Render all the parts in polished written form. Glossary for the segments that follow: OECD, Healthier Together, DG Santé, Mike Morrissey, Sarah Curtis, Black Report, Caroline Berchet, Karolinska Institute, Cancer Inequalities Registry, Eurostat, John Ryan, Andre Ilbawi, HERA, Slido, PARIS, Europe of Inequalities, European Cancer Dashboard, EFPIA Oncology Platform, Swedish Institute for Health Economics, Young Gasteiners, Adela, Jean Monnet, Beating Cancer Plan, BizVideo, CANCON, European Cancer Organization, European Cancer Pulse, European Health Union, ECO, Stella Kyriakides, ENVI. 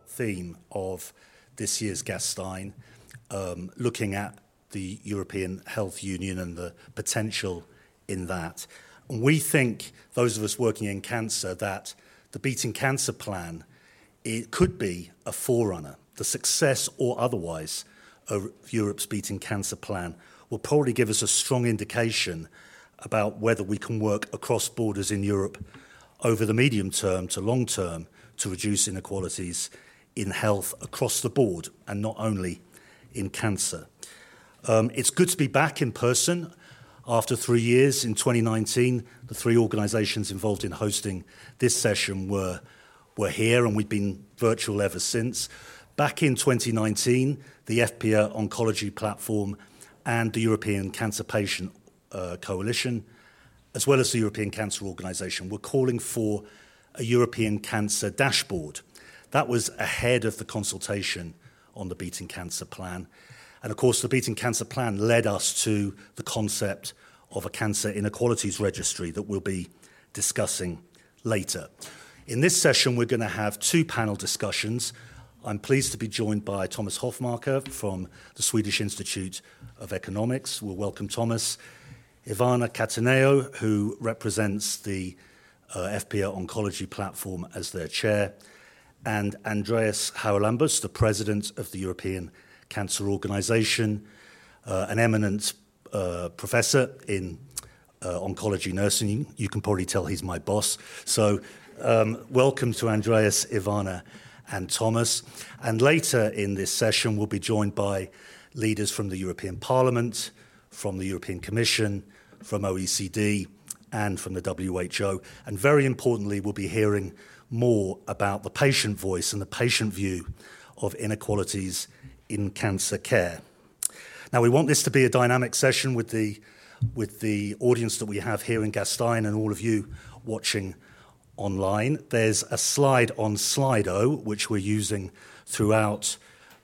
hot theme of this year's Gastein, looking at the European Health Union and the potential in that. And we think, those of us working in cancer, that the Beating Cancer Plan, it could be a forerunner. The success or otherwise of Europe's Beating Cancer Plan will probably give us a strong indication about whether we can work across borders in Europe over the medium term to long term to reduce inequalities in health across the board and not only in cancer. It's good to be back in person after 3 years. In 2019, the three organisations involved in hosting this session were here, and we've been virtual ever since. Back in 2019, the EFPIA Oncology Platform and the European Cancer Patient Coalition, as well as the European Cancer Organization, were calling for a European Cancer Dashboard. That was ahead of the consultation on the Beating Cancer Plan. And, of course, the Beating Cancer Plan led us to the concept of a Cancer Inequalities Registry that we'll be discussing later. In this session, we're going to have two panel discussions. I'm pleased to be joined by Thomas Hofmarcher from the Swedish Institute of Economics. We'll welcome Thomas. Ivana Cattaneo, who represents the EFPIA Oncology Platform as their chair, and Andreas Hadjilambous, the president of the European Cancer Organization, an eminent professor in oncology nursing. You can probably tell he's my boss. So welcome to Andreas, Ivana, and Thomas. And later in this session, we'll be joined by leaders from the European Parliament, from the European Commission, from OECD, and from the WHO. And very importantly, we'll be hearing more about the patient voice and the patient view of inequalities in cancer care. Now, we want this to be a dynamic session with the audience that we have here in Gastein and all of you watching online. There's a slide on Slido, which we're using throughout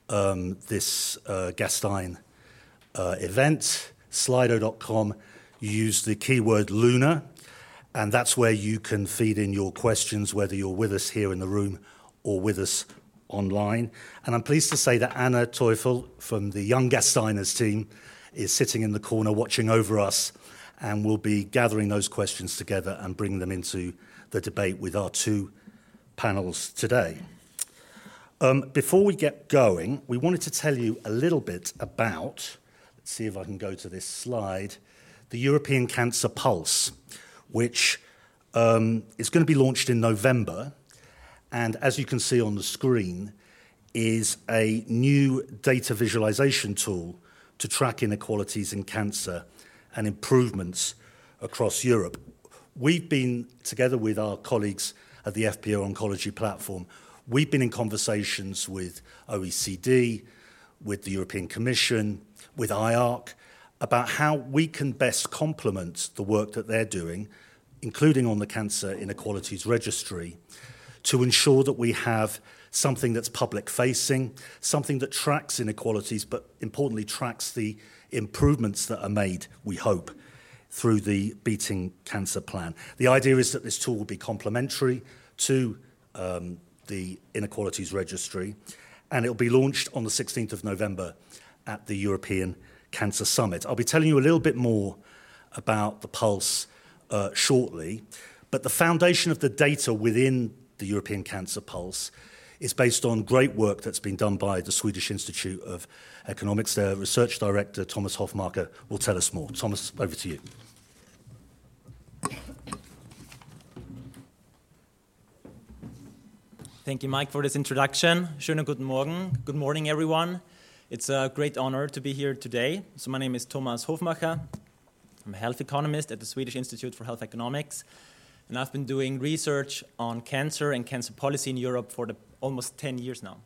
this Gastein event. Slido.com, you use the keyword LUNA, and that's where you can feed in your questions, whether you're with us here in the room or with us online. And I'm pleased to say that Anna Teufel from the Young Gasteiners team is sitting in the corner watching over us, and we'll be gathering those questions together and bringing them into the debate with our two panels today. Before we get going, we wanted to tell you a little bit about... see if I can go to this slide, the European Cancer Pulse, which is going to be launched in November, and as you can see on the screen, is a new data visualization tool to track inequalities in cancer and improvements across Europe. We've been, together with our colleagues at the EFPIA Oncology Platform, we've been in conversations with OECD, with the European Commission, with IARC, about how we can best complement the work that they're doing, including on the Cancer Inequalities Registry, to ensure that we have something that's public-facing, something that tracks inequalities, but importantly tracks the improvements that are made, we hope, through the Beating Cancer Plan. The idea is that this tool will be complementary to the Inequalities Registry, and it will be launched on the 16th of November at the European Cancer Summit. I'll be telling you a little bit more about the Pulse shortly, but the foundation of the data within the European Cancer Pulse is based on great work that's been done by the Swedish Institute of Economics. Their research director, Thomas Hofmarcher, will tell us more. Thomas, over to you. Thank you, Mike, for this introduction. Schönen guten Morgen. Good morning, everyone. It's a great honor to be here today. So my name is Thomas Hofmarcher. I'm a health economist at the Swedish Institute for Health Economics, and I've been doing research on cancer and cancer policy in Europe for almost 10 years now.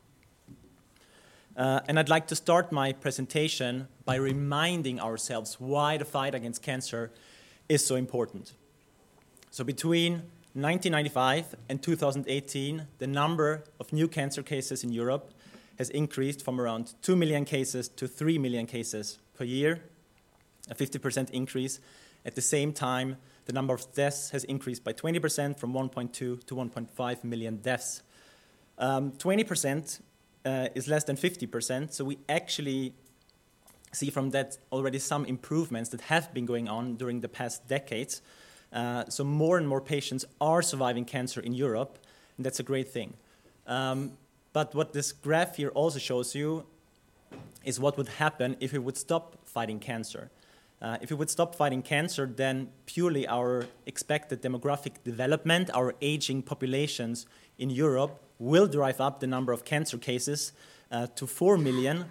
And I'd like to start my presentation by reminding ourselves why the fight against cancer is so important. So between 1995 and 2018, the number of new cancer cases in Europe has increased from around 2 million cases to 3 million cases per year, a 50% increase. At the same time, the number of deaths has increased by 20% from 1.2 to 1.5 million deaths 20% is less than 50%, so we actually see from that already some improvements that have been going on during the past decades. So more and more patients are surviving cancer in Europe, and that's a great thing. But what this graph here also shows you is what would happen if we would stop fighting cancer. If we would stop fighting cancer, then purely our expected demographic development, our aging populations in Europe, will drive up the number of cancer cases to 4 million,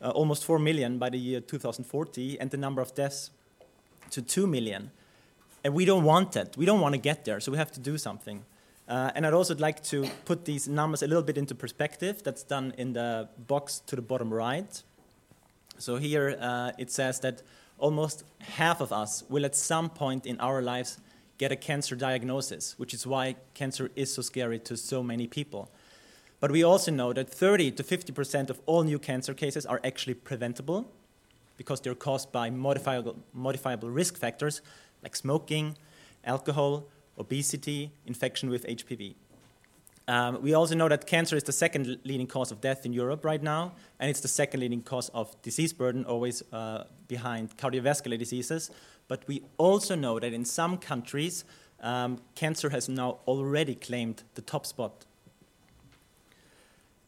almost 4 million by the year 2040, and the number of deaths to 2 million. And we don't want that. We don't want to get there, so we have to do something. And I'd also like to put these numbers a little bit into perspective. That's done in the box to the bottom right. So here it says that almost half of us will at some point in our lives get a cancer diagnosis, which is why cancer is so scary to so many people. But we also know that 30 to 50% of all new cancer cases are actually preventable because they're caused by modifiable risk factors like smoking, alcohol, obesity, infection with HPV. We also know that cancer is the second leading cause of death in Europe right now, and it's the second leading cause of disease burden, always behind cardiovascular diseases. But we also know that in some countries, cancer has now already claimed the top spot.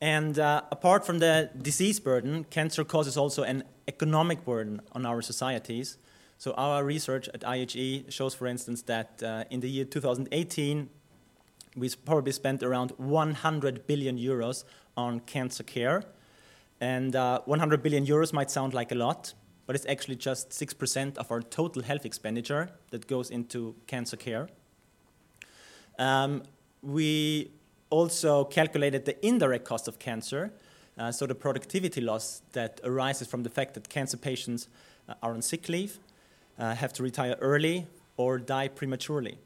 And apart from the disease burden, cancer causes also an economic burden on our societies. So our research at IHE shows, for instance, that in the year 2018, we probably spent around 100 billion euros on cancer care. And 100 billion euros might sound like a lot, but it's actually just 6% of our total health expenditure that goes into cancer care. We also calculated the indirect cost of cancer, so the productivity loss that arises from the fact that cancer patients are on sick leave, have to retire early, or die prematurely.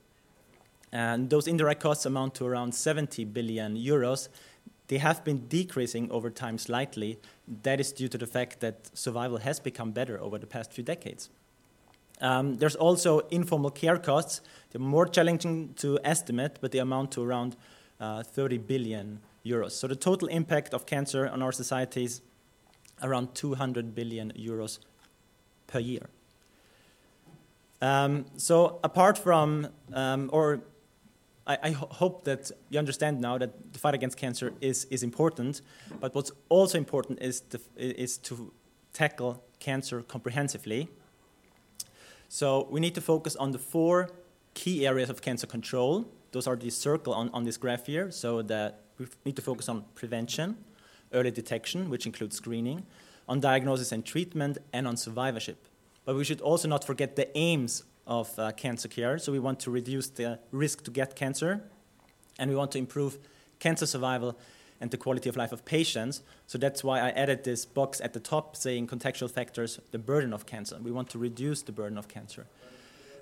And those indirect costs amount to around 70 billion euros. They have been decreasing over time slightly. That is due to the fact that survival has become better over the past few decades. There's also informal care costs. They're more challenging to estimate, but they amount to around 30 billion euros. So the total impact of cancer on our societies, around 200 billion euros per year. So apart from, I hope that you understand now that the fight against cancer is important, but what's also important is to tackle cancer comprehensively. So we need to focus on the four key areas of cancer control. Those are the circle on this graph here. So that we need to focus on prevention, early detection, which includes screening, on diagnosis and treatment, and on survivorship. But we should also not forget the aims of cancer care. So we want to reduce the risk to get cancer, and we want to improve cancer survival and the quality of life of patients. So that's why I added this box at the top saying contextual factors, the burden of cancer. We want to reduce the burden of cancer.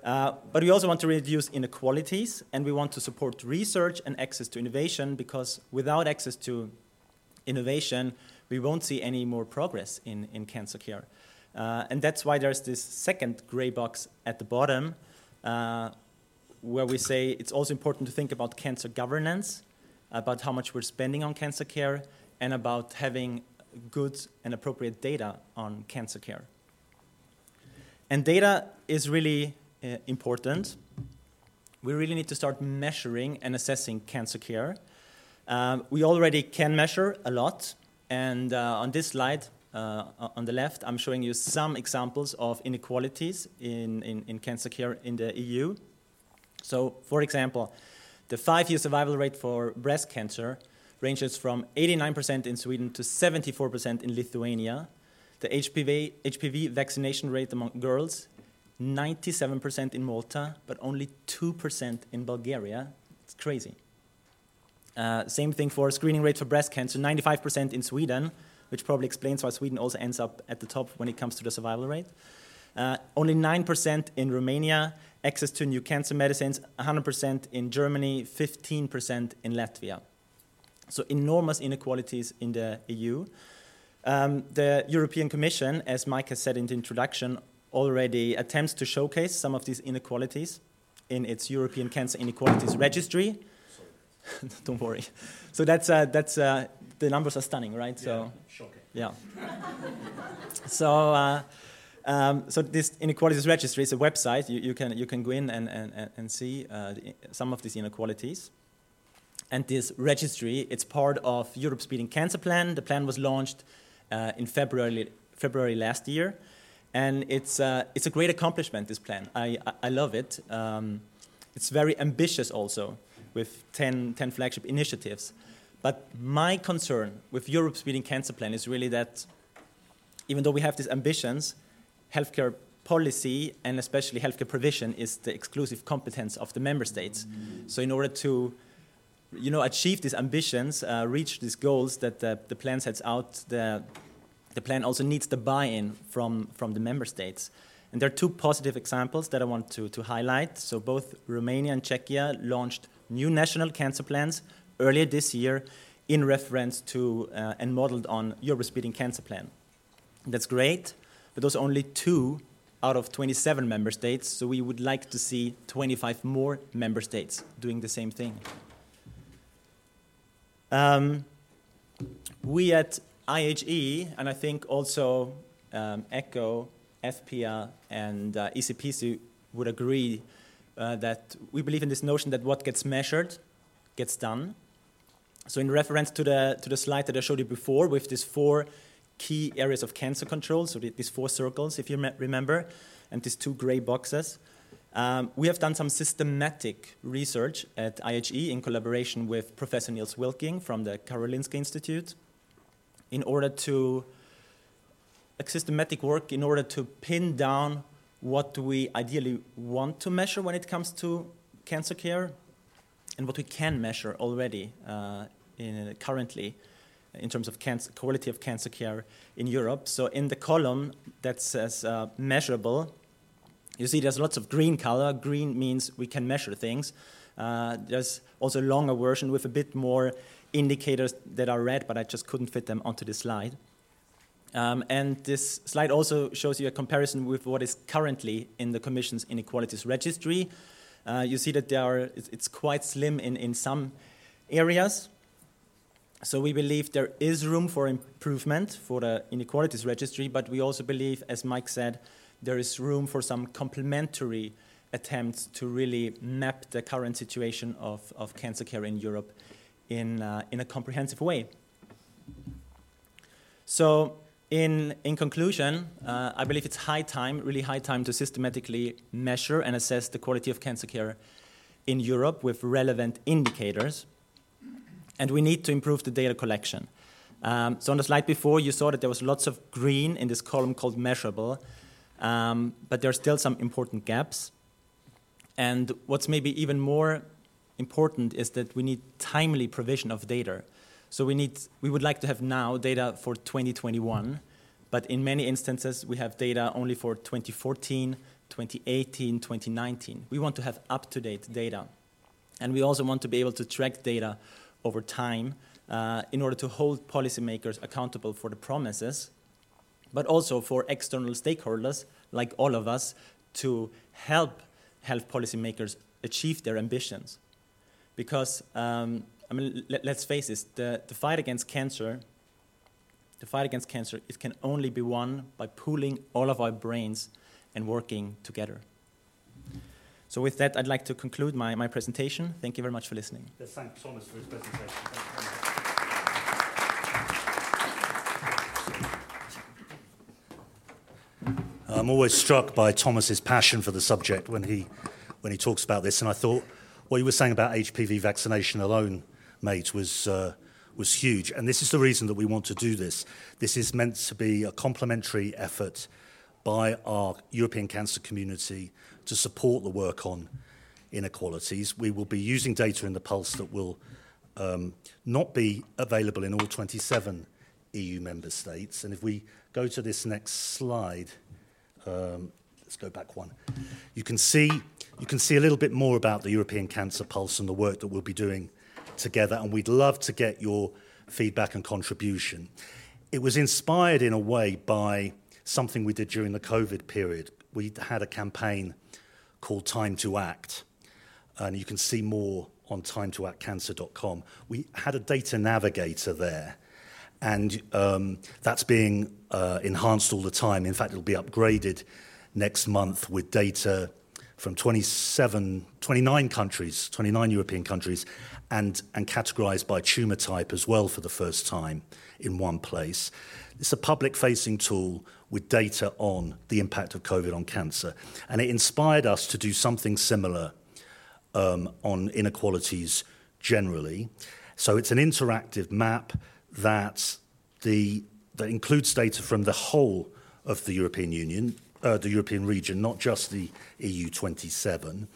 But we also want to reduce inequalities, and we want to support research and access to innovation, because without access to innovation, we won't see any more progress in cancer care. And that's why there's this second gray box at the bottom where we say it's also important to think about cancer governance, about how much we're spending on cancer care, and about having good and appropriate data on cancer care. And data is really important. We really need to start measuring and assessing cancer care. We already can measure a lot, and on this slide, on the left, I'm showing you some examples of inequalities in cancer care in the EU. So, for example, the 5-year survival rate for breast cancer ranges from 89% in Sweden to 74% in Lithuania. The HPV vaccination rate among girls, 97% in Malta, but only 2% in Bulgaria. It's crazy. Same thing for screening rate for breast cancer, 95% in Sweden, which probably explains why Sweden also ends up at the top when it comes to the survival rate. Only 9% in Romania, access to new cancer medicines, 100% in Germany, 15% in Latvia. So enormous inequalities in the EU. The European Commission, as Mike has said in the introduction, already attempts to showcase some of these inequalities in its European Cancer Inequalities Registry. Don't worry. So that's the numbers are stunning, right? Yeah, so shocking. Yeah. So this inequalities registry is a website. You can go in and see some of these inequalities. And this registry, it's part of Europe's Beating Cancer Plan. The plan was launched in February last year, and it's a great accomplishment. This plan, I love it. It's very ambitious, also with 10 flagship initiatives. But my concern with Europe's Beating Cancer Plan is really that, even though we have these ambitions, healthcare policy and especially healthcare provision is the exclusive competence of the member states. Mm-hmm. So in order to achieve these ambitions, reach these goals that the plan sets out, the plan also needs the buy-in from the member states. And there are two positive examples that I want to highlight. So both Romania and Czechia launched new national cancer plans earlier this year in reference to and modeled on Europe's Beating Cancer Plan. That's great, but those are only 2 out of 27 member states. So we would like to see 25 more member states doing the same thing. We at IHE, and I think also ECHO, EFPIA, and ECPC would agree that we believe in this notion that what gets measured gets done. So in reference to the slide that I showed you before with these 4 key areas of cancer control, so these 4 circles, if you remember, and these 2 gray boxes, we have done some systematic research at IHE in collaboration with Professor Niels Wilking from the Karolinska Institute in order to systematic work in order to pin down what we ideally want to measure when it comes to cancer care and what we can measure already currently in terms of quality of cancer care in Europe. So in the column that says measurable, you see there's lots of green color. Green means we can measure things. There's also a longer version with a bit more indicators that are red, but I just couldn't fit them onto this slide. And this slide also shows you a comparison with what is currently in the Commission's Inequalities Registry. You see that it's quite slim in some areas. So we believe there is room for improvement for the Inequalities Registry, but we also believe, as Mike said, there is room for some complementary attempts to really map the current situation of cancer care in Europe in a comprehensive way. So in conclusion, I believe it's really high time to systematically measure and assess the quality of cancer care in Europe with relevant indicators. And we need to improve the data collection. So on the slide before, you saw that there was lots of green in this column called measurable, but there are still some important gaps. And what's maybe even more important is that we need timely provision of data. So we would like to have now data for 2021, but in many instances we have data only for 2014, 2018, 2019. We want to have up-to-date data. And we also want to be able to track data over time in order to hold policymakers accountable for the promises, but also for external stakeholders like all of us to help health policymakers achieve their ambitions. Because let's face this: the fight against cancer, it can only be won by pooling all of our brains and working together. So with that, I'd like to conclude my presentation. Thank you very much for listening. Let's thank Thomas for his presentation. I'm always struck by Thomas's passion for the subject when he talks about this, and I thought what you were saying about HPV vaccination alone, mate, was huge. And this is the reason that we want to do this. This is meant to be a complementary effort by our European cancer community to support the work on inequalities. We will be using data in the Pulse that will not be available in all 27 EU member states. And if we go to this next slide, let's go back one. You can see a little bit more about the European Cancer Pulse and the work that we'll be doing together, and we'd love to get your feedback and contribution. It was inspired in a way by something we did during the COVID period. We had a campaign called Time to Act, and you can see more on timetoactcancer.com. We had a data navigator there, and that's being enhanced all the time. In fact, it'll be upgraded next month with data from 29 European countries, and categorized by tumor type as well for the first time in one place. It's a public-facing tool with data on the impact of COVID on cancer. And it inspired us to do something similar on inequalities generally. So it's an interactive map that includes data from the whole of the European Union, the European region, not just the EU 27.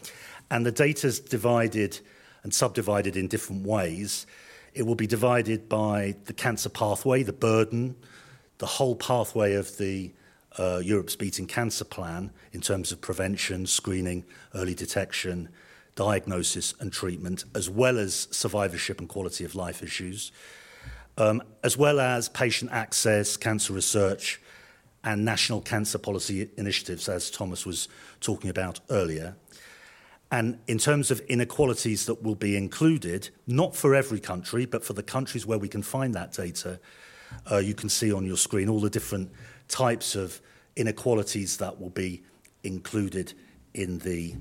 And the data's divided and subdivided in different ways. It will be divided by the cancer pathway, the burden, the whole pathway of the Europe's Beating Cancer Plan in terms of prevention, screening, early detection, diagnosis and treatment, as well as survivorship and quality of life issues, as well as patient access, cancer research, and national cancer policy initiatives, as Thomas was talking about earlier. And in terms of inequalities that will be included, not for every country, but for the countries where we can find that data, you can see on your screen all the different types of inequalities that will be included in the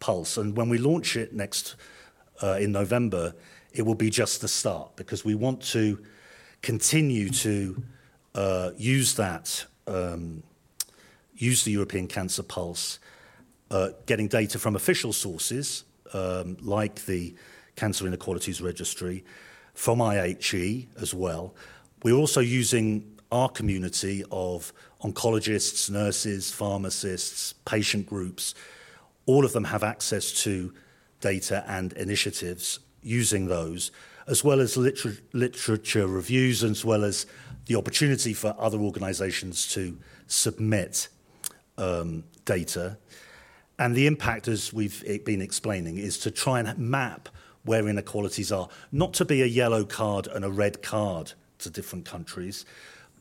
Pulse. And when we launch it next in November, it will be just the start, because we want to continue to use the European Cancer Pulse, getting data from official sources like the Cancer Inequalities Registry, from IHE as well. We're also using our community of oncologists, nurses, pharmacists, patient groups. All of them have access to data and initiatives using those, as well as literature reviews, as well as the opportunity for other organisations to submit data. And the impact, as we've been explaining, is to try and map where inequalities are, not to be a yellow card and a red card to different countries,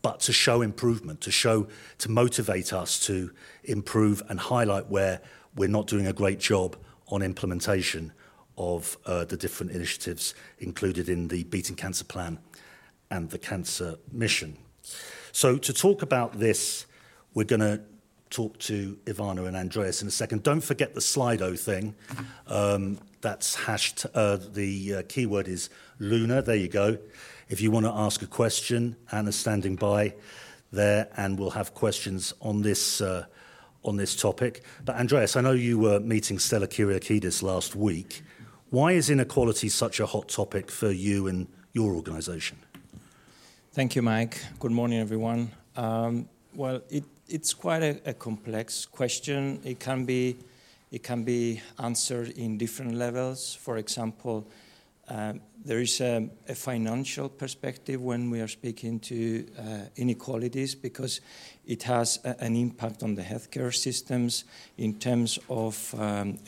but to show improvement, to motivate us to improve and highlight where we're not doing a great job on implementation of the different initiatives included in the Beating Cancer Plan and the Cancer Mission. So to talk about this, we're going to talk to Ivana and Andreas in a second. Don't forget the Slido thing. That's hashed. The keyword is Luna. There you go. If you want to ask a question, Anna's standing by there, and we'll have questions on this topic. But Andreas, I know you were meeting Stella Kyriakides last week. Why is inequality such a hot topic for you and your organisation? Thank you, Mike. Good morning, everyone. Well, it's quite a complex question. It can be answered in different levels. For example, there is a financial perspective when we are speaking to inequalities, because it has an impact on the healthcare systems in terms of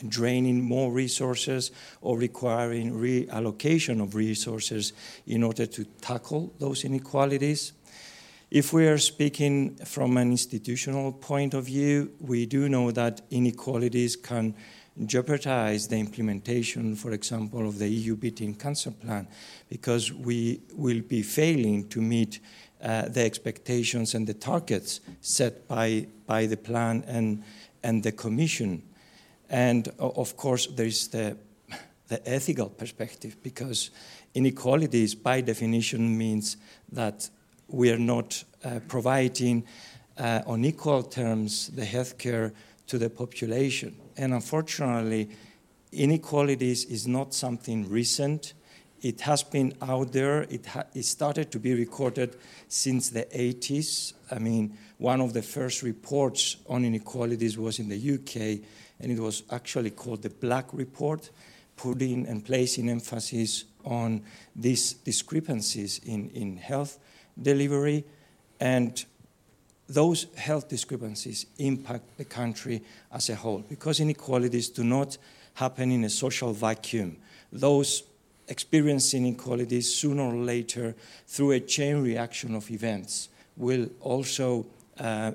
draining more resources or requiring reallocation of resources in order to tackle those inequalities. If we are speaking from an institutional point of view, we do know that inequalities can jeopardize the implementation, for example, of the EU Beating Cancer Plan, because we will be failing to meet the expectations and the targets set by the plan and the Commission. And, of course, there is the ethical perspective, because inequalities, by definition, means that we are not providing on equal terms the healthcare to the population. And unfortunately, inequalities is not something recent. It has been out there. It started to be recorded since the 80s. I mean, one of the first reports on inequalities was in the UK, and it was actually called the Black Report, putting and placing emphasis on these discrepancies in health delivery, and those health discrepancies impact the country as a whole, because inequalities do not happen in a social vacuum. Those experiencing inequalities sooner or later, through a chain reaction of events, will also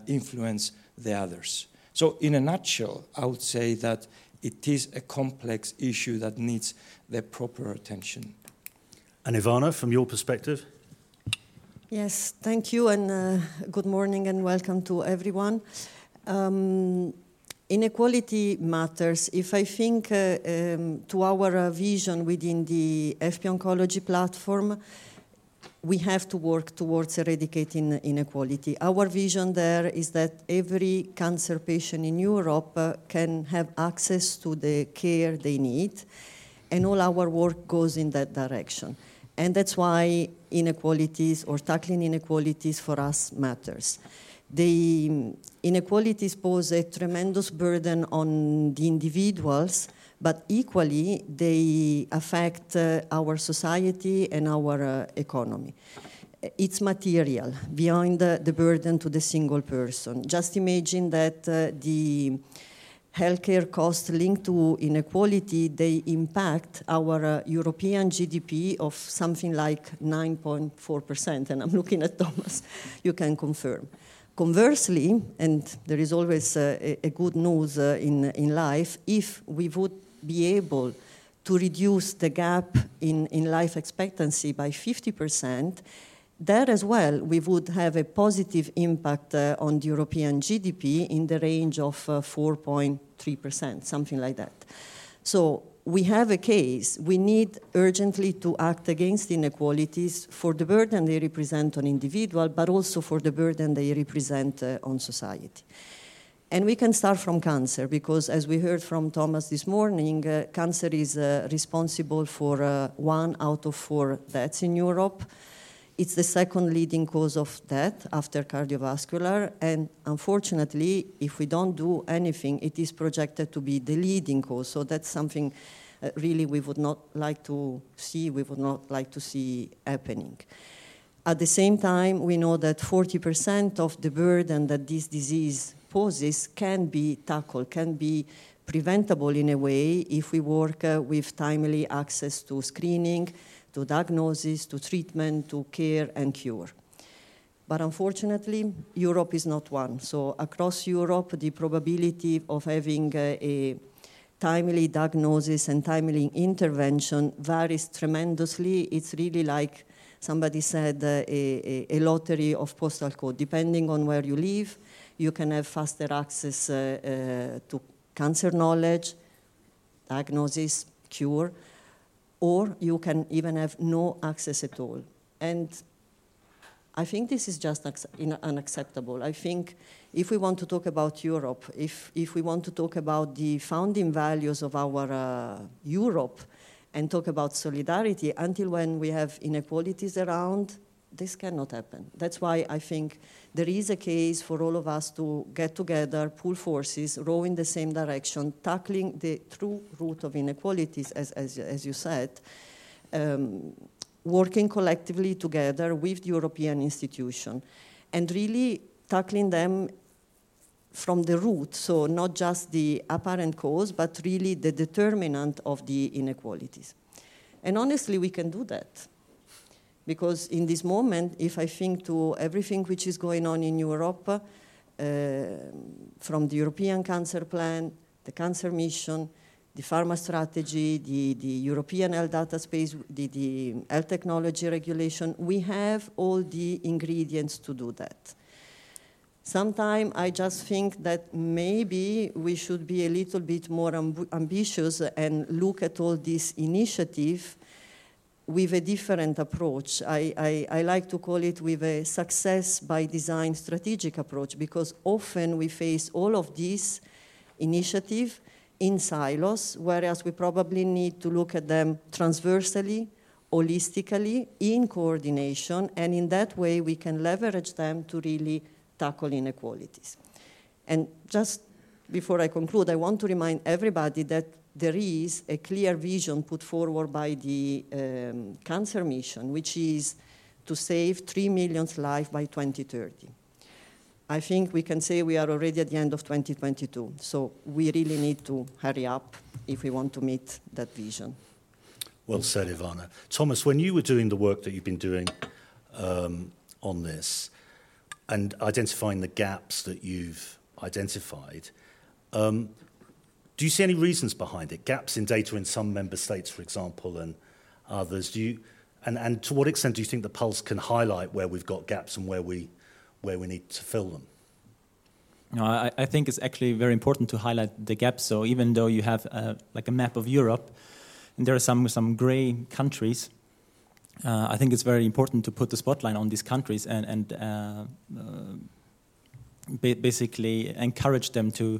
influence the others. So in a nutshell, I would say that it is a complex issue that needs the proper attention. And Ivana, from your perspective? Yes, thank you, and good morning and welcome to everyone. Inequality matters. If I think to our vision within the EFPIA Oncology Platform, we have to work towards eradicating inequality. Our vision there is that every cancer patient in Europe can have access to the care they need, and all our work goes in that direction. And that's why inequalities or tackling inequalities for us matters. The inequalities pose a tremendous burden on the individuals, but equally they affect our society and our economy. It's material, beyond the burden to the single person. Just imagine that the healthcare costs linked to inequality, they impact our European GDP of something like 9.4%, and I'm looking at Thomas, you can confirm. Conversely, and there is always a good news in life, if we would be able to reduce the gap in life expectancy by 50%, there as well we would have a positive impact on the European GDP in the range of 4.3%, something like that. So we have a case. We need urgently to act against inequalities for the burden they represent on individuals, but also for the burden they represent on society. And we can start from cancer, because as we heard from Thomas this morning, cancer is responsible for 1 out of 4 deaths in Europe. It's the second leading cause of death after cardiovascular, and unfortunately, if we don't do anything, it is projected to be the leading cause. So that's something really we would not like to see, happening. At the same time, we know that 40% of the burden that this disease poses can be tackled, can be preventable in a way if we work with timely access to screening, to diagnosis, to treatment, to care and cure. But unfortunately, Europe is not one. So across Europe, the probability of having a timely diagnosis and timely intervention varies tremendously. It's really like somebody said, a lottery of postal code. Depending on where you live, you can have faster access to cancer knowledge, diagnosis, cure, or you can even have no access at all. And I think this is just unacceptable. I think if we want to talk about Europe, if we want to talk about the founding values of our Europe and talk about solidarity, until when we have inequalities around, this cannot happen. That's why I think there is a case for all of us to get together, pull forces, row in the same direction, tackling the true root of inequalities, as you said, working collectively together with the European institution, and really tackling them from the root, so not just the apparent cause, but really the determinant of the inequalities. And honestly, we can do that. Because in this moment, if I think to everything which is going on in Europe, from the European Cancer Plan, the Cancer Mission, the Pharma Strategy, the European Health Data Space, the Health Technology Regulation, we have all the ingredients to do that. Sometimes I just think that maybe we should be a little bit more ambitious and look at all these initiatives with a different approach. I like to call it with a success by design strategic approach, because often we face all of these initiatives in silos, whereas we probably need to look at them transversally, holistically, in coordination, and in that way we can leverage them to really tackle inequalities. And just before I conclude, I want to remind everybody that there is a clear vision put forward by the Cancer Mission, which is to save 3 million lives by 2030. I think we can say we are already at the end of 2022, so we really need to hurry up if we want to meet that vision. Well said, Ivana. Thomas, when you were doing the work that you've been doing on this and identifying the gaps that you've identified, Do you see any reasons behind it? Gaps in data in some member states, for example, and others. Do you, and to what extent do you think the Pulse can highlight where we've got gaps and where we need to fill them? No, I think it's actually very important to highlight the gaps. So even though you have like a map of Europe, and there are some grey countries, I think it's very important to put the spotlight on these countries and basically encourage them to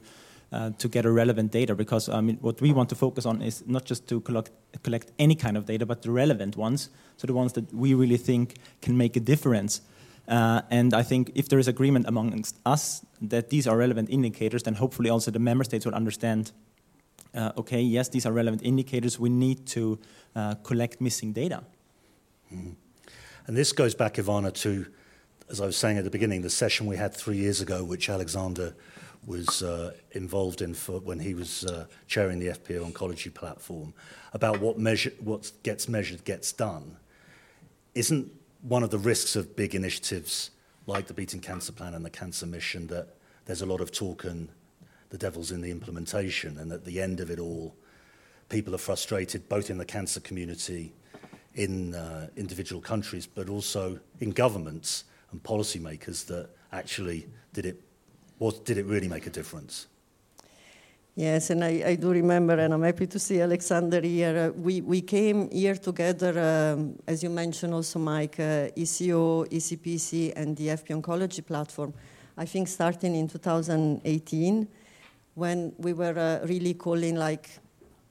get a relevant data, because I mean what we want to focus on is not just to collect any kind of data, but the relevant ones, so the ones that we really think can make a difference. And I think if there is agreement amongst us that these are relevant indicators, then hopefully also the member states will understand, okay, yes, these are relevant indicators, we need to collect missing data. Mm-hmm. And this goes back, Ivana, to, as I was saying at the beginning, the session we had 3 years ago, which Alexander was involved in for when he was chairing the EFPIA Oncology Platform, about what gets measured gets done. Isn't one of the risks of big initiatives like the Beating Cancer Plan and the Cancer Mission that there's a lot of talk and the devil's in the implementation, and at the end of it all, people are frustrated, both in the cancer community, in individual countries, but also in governments and policymakers, that actually did it really make a difference? Yes, and I do remember, and I'm happy to see Alexander here. We came here together, as you mentioned also, Mike, ECO, ECPC, and the FP Oncology Platform, I think starting in 2018, when we were really calling, like,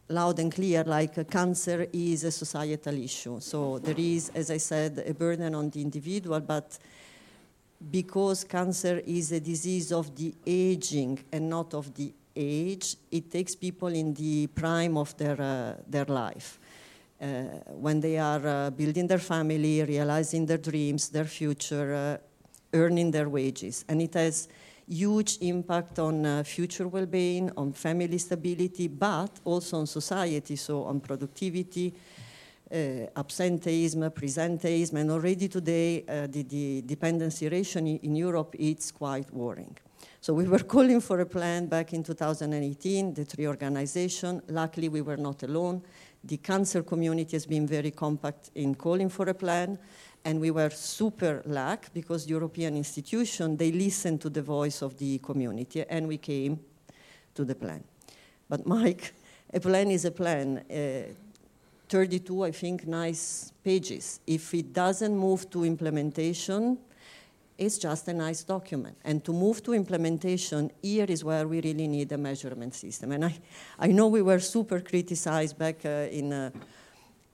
loud and clear, like, cancer is a societal issue. So there is, as I said, a burden on the individual, but because cancer is a disease of the aging and not of the age, it takes people in the prime of their life, when they are building their family, realizing their dreams, their future, earning their wages, and it has huge impact on future well-being, on family stability, but also on society, so on productivity, absenteeism, presenteeism, and already today the dependency ratio in Europe, it's quite worrying. So we were calling for a plan back in 2018, the three organizations. Luckily, we were not alone. The cancer community has been very compact in calling for a plan, and we were super lucky because European institutions, they listened to the voice of the community, and we came to the plan. But Mike, a plan is a plan. 32, I think, nice pages. If it doesn't move to implementation, it's just a nice document. And to move to implementation, here is where we really need a measurement system. And I know we were super criticized back in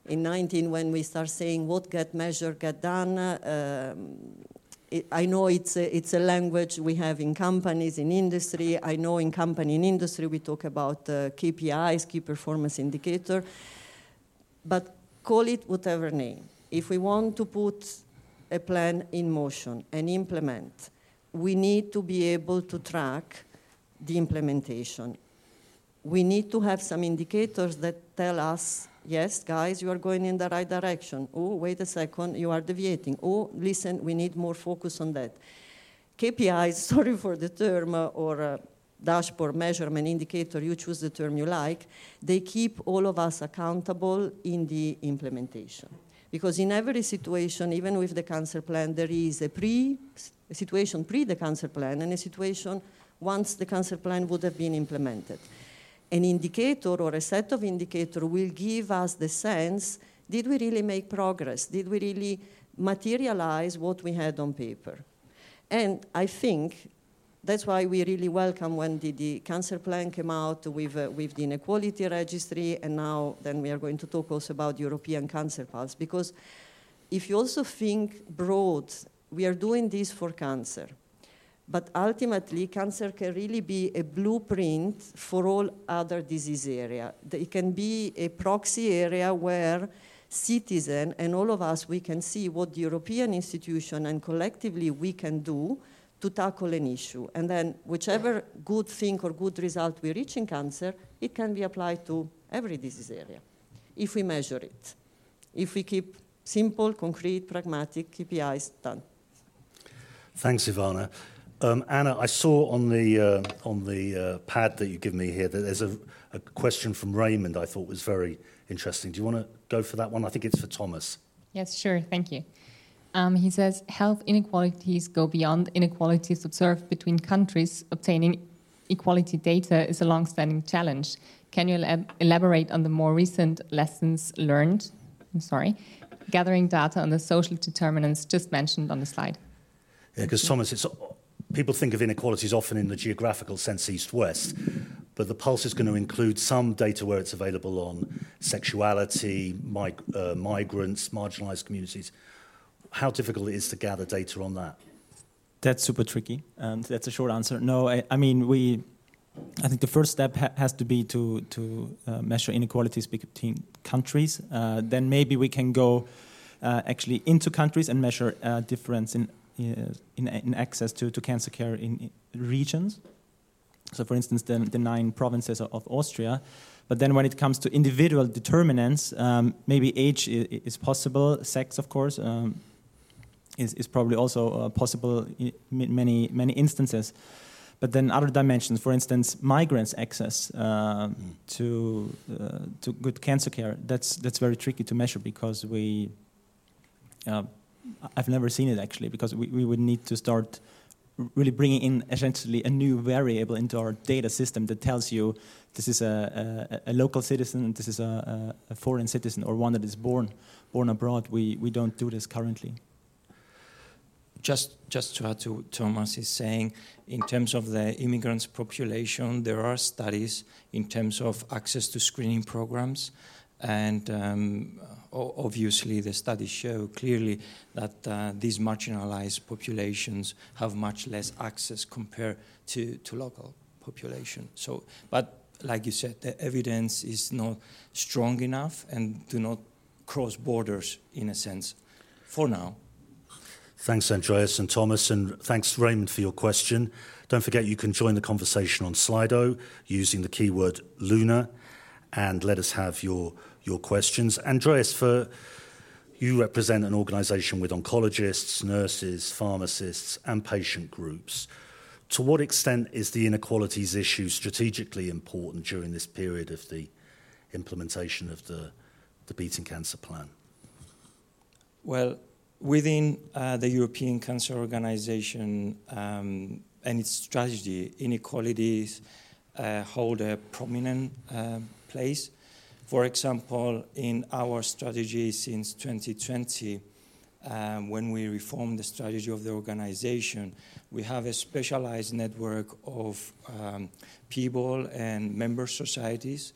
19 when we start saying what get measured, get done. I know it's a language we have in companies, in industry. I know in company, in industry, we talk about KPIs, key performance indicator. But call it whatever name. If we want to put a plan in motion and implement, we need to be able to track the implementation. We need to have some indicators that tell us, yes, guys, you are going in the right direction. Oh, wait a second, you are deviating. Oh, listen, we need more focus on that. KPIs, sorry for the term, or dashboard, measurement, indicator, you choose the term you like, they keep all of us accountable in the implementation. Because in every situation, even with the cancer plan, there is a situation pre the cancer plan and a situation once the cancer plan would have been implemented. An indicator or a set of indicators will give us the sense, did we really make progress? Did we really materialize what we had on paper? And I think that's why we really welcome when the cancer plan came out with the inequality registry, and now then we are going to talk also about European Cancer Pulse, because if you also think broad, we are doing this for cancer, but ultimately cancer can really be a blueprint for all other disease areas. It can be a proxy area where citizens and all of us, we can see what the European institution and collectively we can do to tackle an issue. And then whichever good thing or good result we reach in cancer, it can be applied to every disease area, if we measure it. If we keep simple, concrete, pragmatic KPIs done. Thanks, Ivana. Anna, I saw on the pad that you give me here that there's a question from Raymond I thought was very interesting. Do you want to go for that one? I think it's for Thomas. Yes, sure. Thank you. He says, health inequalities go beyond inequalities observed between countries. Obtaining equality data is a long-standing challenge. Can you elaborate on the more recent lessons learned? Gathering data on the social determinants just mentioned on the slide. Yeah, because Thomas, people think of inequalities often in the geographical sense, east-west, but the Pulse is going to include some data where it's available on sexuality, migrants, marginalized communities. How difficult it is to gather data on that? That's super tricky, and that's a short answer. No, I think the first step has to be to measure inequalities between countries. Then maybe we can go actually into countries and measure difference in access to cancer care in regions. So, for instance, the 9 provinces of Austria. But then when it comes to individual determinants, maybe age is possible, sex, of course, is probably also possible in many instances. But then other dimensions, for instance, migrants' access to good cancer care, that's very tricky to measure because I've never seen it actually, because we would need to start really bringing in essentially a new variable into our data system that tells you this is a local citizen and this is a foreign citizen or one that is born abroad. We don't do this currently. Just to add to what Thomas is saying, in terms of the immigrants' population, there are studies in terms of access to screening programs. And obviously the studies show clearly that these marginalized populations have much less access compared to local population. So, but like you said, the evidence is not strong enough and do not cross borders in a sense for now. Thanks, Andreas and Thomas, and thanks, Raymond, for your question. Don't forget you can join the conversation on Slido using the keyword LUNA, and let us have your questions. Andreas, you represent an organisation with oncologists, nurses, pharmacists, and patient groups. To what extent is the inequalities issue strategically important during this period of the implementation of the Beating Cancer Plan? Well, within the European Cancer Organization and its strategy, inequalities hold a prominent place. For example, in our strategy since 2020, when we reformed the strategy of the organization, we have a specialized network of people and member societies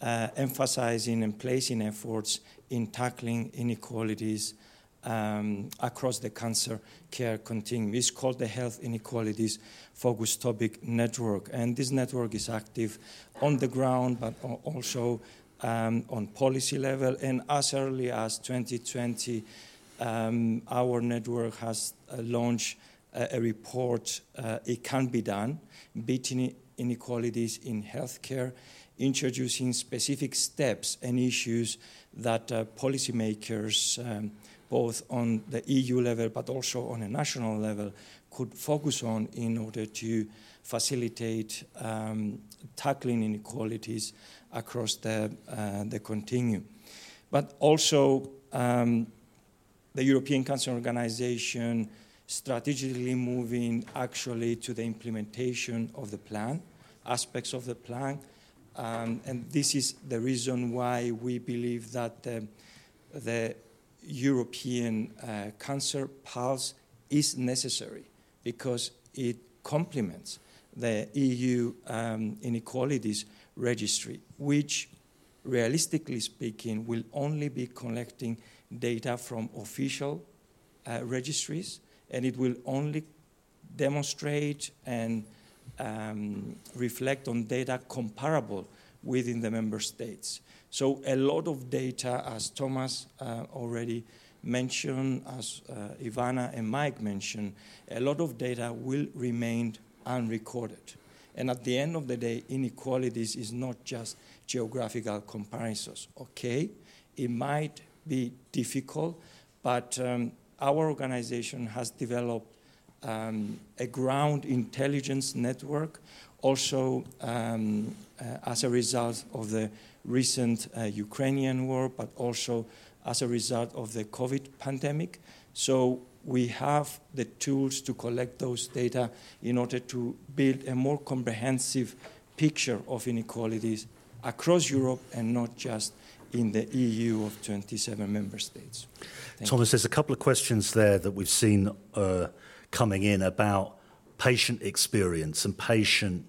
emphasizing and placing efforts in tackling inequalities across the cancer care continuum. It's called the Health Inequalities Focus Topic Network, and this network is active on the ground, but also on policy level. And as early as 2020, our network has launched a report, It Can Be Done, Beating Inequalities in Healthcare, introducing specific steps and issues that policymakers both on the EU level but also on a national level could focus on in order to facilitate tackling inequalities across the continuum. But also the European Cancer Organization strategically moving actually to the implementation of the plan, aspects of the plan, and this is the reason why we believe that the European Cancer Pulse is necessary, because it complements the EU Inequalities Registry, which, realistically speaking, will only be collecting data from official registries, and it will only demonstrate and reflect on data comparable within the member states. So a lot of data, as Thomas already mentioned, as Ivana and Mike mentioned, a lot of data will remain unrecorded. And at the end of the day, inequalities is not just geographical comparisons. Okay, it might be difficult, but our organization has developed a ground intelligence network, also as a result of the recent Ukrainian war, but also as a result of the COVID pandemic. So we have the tools to collect those data in order to build a more comprehensive picture of inequalities across Europe and not just in the EU of 27 member states. Thomas, there's a couple of questions there that we've seen coming in about patient experience and patient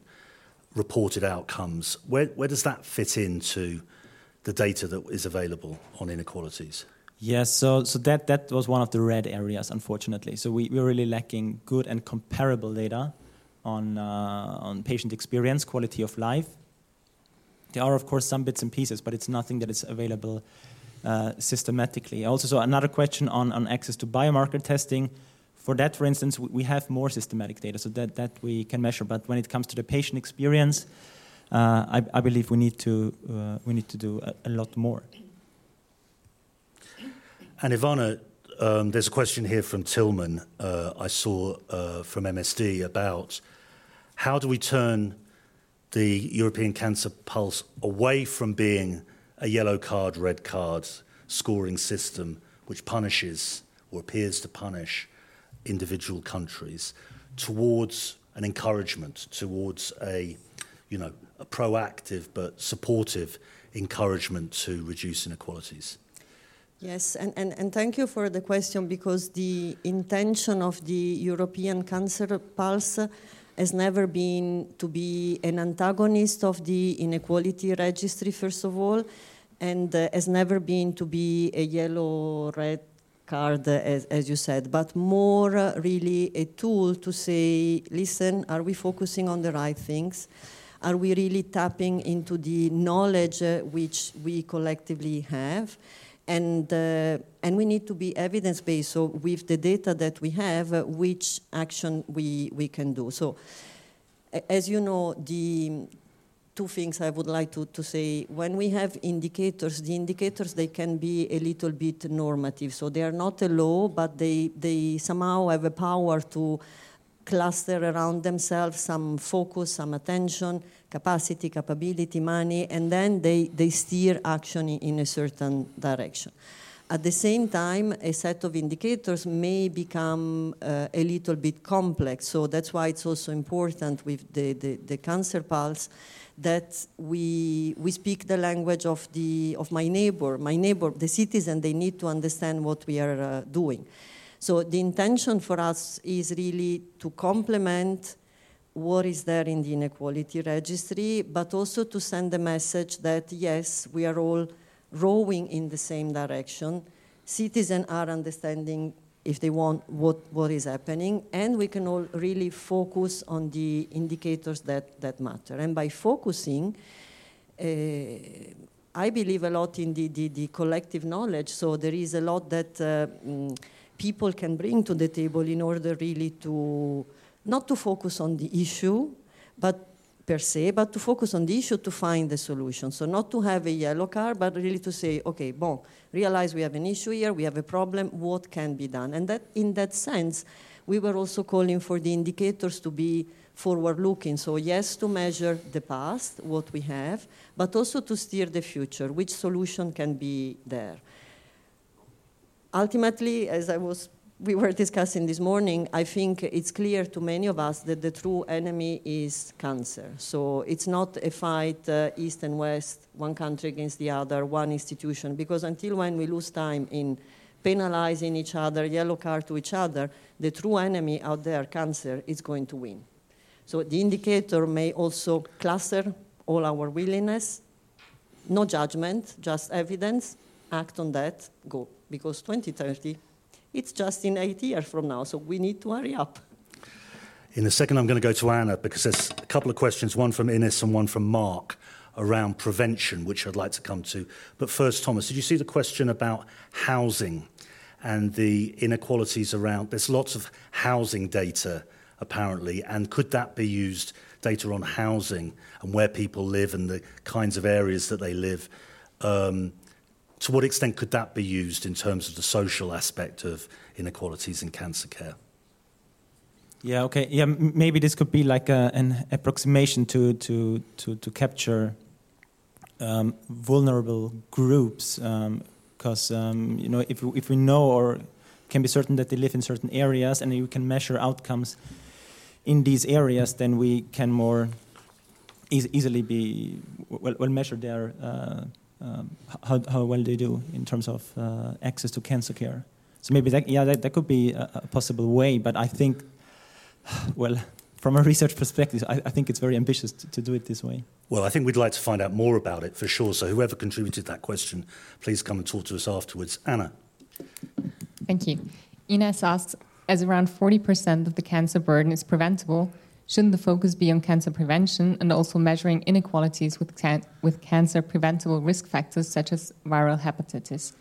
reported outcomes. Where does that fit into the data that is available on inequalities? Yes, so that was one of the red areas, unfortunately. So we're really lacking good and comparable data on patient experience, quality of life. There are, of course, some bits and pieces, but it's nothing that is available systematically. Also, so another question on access to biomarker testing. For that, for instance, we have more systematic data, so that we can measure. But when it comes to the patient experience, I believe we need to do a lot more. And Ivana, there's a question here from Tillman I saw from MSD about how do we turn the European Cancer Pulse away from being a yellow card, red card scoring system which punishes or appears to punish individual countries towards an encouragement, towards a proactive but supportive encouragement to reduce inequalities. Yes, and thank you for the question, because the intention of the European Cancer Pulse has never been to be an antagonist of the inequality registry, first of all, and has never been to be a yellow-red card, as you said, but more really a tool to say, listen, are we focusing on the right things? Are we really tapping into the knowledge which we collectively have? And we need to be evidence-based, so with the data that we have, which action we can do. So, as you know, the two things I would like to say. When we have indicators, the indicators, they can be a little bit normative. So they are not a law, but they somehow have a power to cluster around themselves some focus, some attention, capacity, capability, money, and then they steer action in a certain direction. At the same time, a set of indicators may become a little bit complex, so that's why it's also important with the Cancer Pulse that we speak the language of my neighbor, the citizen. They need to understand what we are doing. So the intention for us is really to complement what is there in the inequality registry, but also to send the message that, yes, we are all rowing in the same direction. Citizens are understanding, if they want, what is happening, and we can all really focus on the indicators that matter. And by focusing, I believe a lot in the collective knowledge, so there is a lot that people can bring to the table in order really to not to focus on the issue, but per se, but to focus on the issue to find the solution. So not to have a yellow card, but really to say, okay, bon, realize we have an issue here, we have a problem, what can be done? And that, in that sense, we were also calling for the indicators to be forward-looking. So yes, to measure the past, what we have, but also to steer the future, which solution can be there. Ultimately, as we were discussing this morning, I think it's clear to many of us that the true enemy is cancer. So it's not a fight east and west, one country against the other, one institution, because until when we lose time in penalizing each other, yellow card to each other, the true enemy out there, cancer, is going to win. So the indicator may also cluster all our willingness, no judgment, just evidence, act on that, go. Because 2030... it's just in 8 years from now, so we need to hurry up. In a second, I'm going to go to Anna, because there's a couple of questions, one from Ines and one from Mark, around prevention, which I'd like to come to. But first, Thomas, did you see the question about housing and the inequalities around? There's lots of housing data, apparently, and could that be used, data on housing and where people live and the kinds of areas that they live? To what extent could that be used in terms of the social aspect of inequalities in cancer care? Yeah. Okay. Yeah. Maybe this could be like an approximation to capture vulnerable groups, because you know, if we know or can be certain that they live in certain areas, and you can measure outcomes in these areas, then we can more easily be well measure their how well they do in terms of access to cancer care. So maybe that could be a possible way. But I think, well, from a research perspective, I think it's very ambitious to do it this way. Well, I think we'd like to find out more about it for sure. So whoever contributed that question, please come and talk to us afterwards. Anna. Thank you. Ines asks, as around 40% of the cancer burden is preventable, shouldn't the focus be on cancer prevention and also measuring inequalities with cancer preventable risk factors such as viral hepatitis?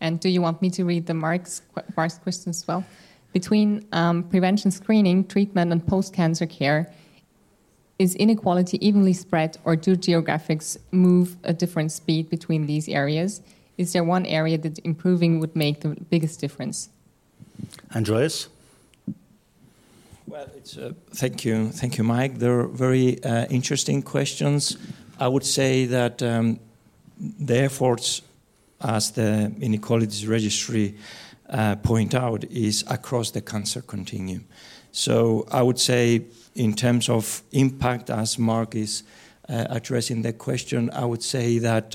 And do you want me to read the Mark's question as well? Between prevention, screening, treatment, and post-cancer care, is inequality evenly spread, or do geographics move at different speed between these areas? Is there one area that improving would make the biggest difference? Andreas? Well, it's thank you, Mike. They're very interesting questions. I would say that the efforts, as the Inequalities Registry point out, is across the cancer continuum. So I would say, in terms of impact, as Mark is addressing the question, I would say that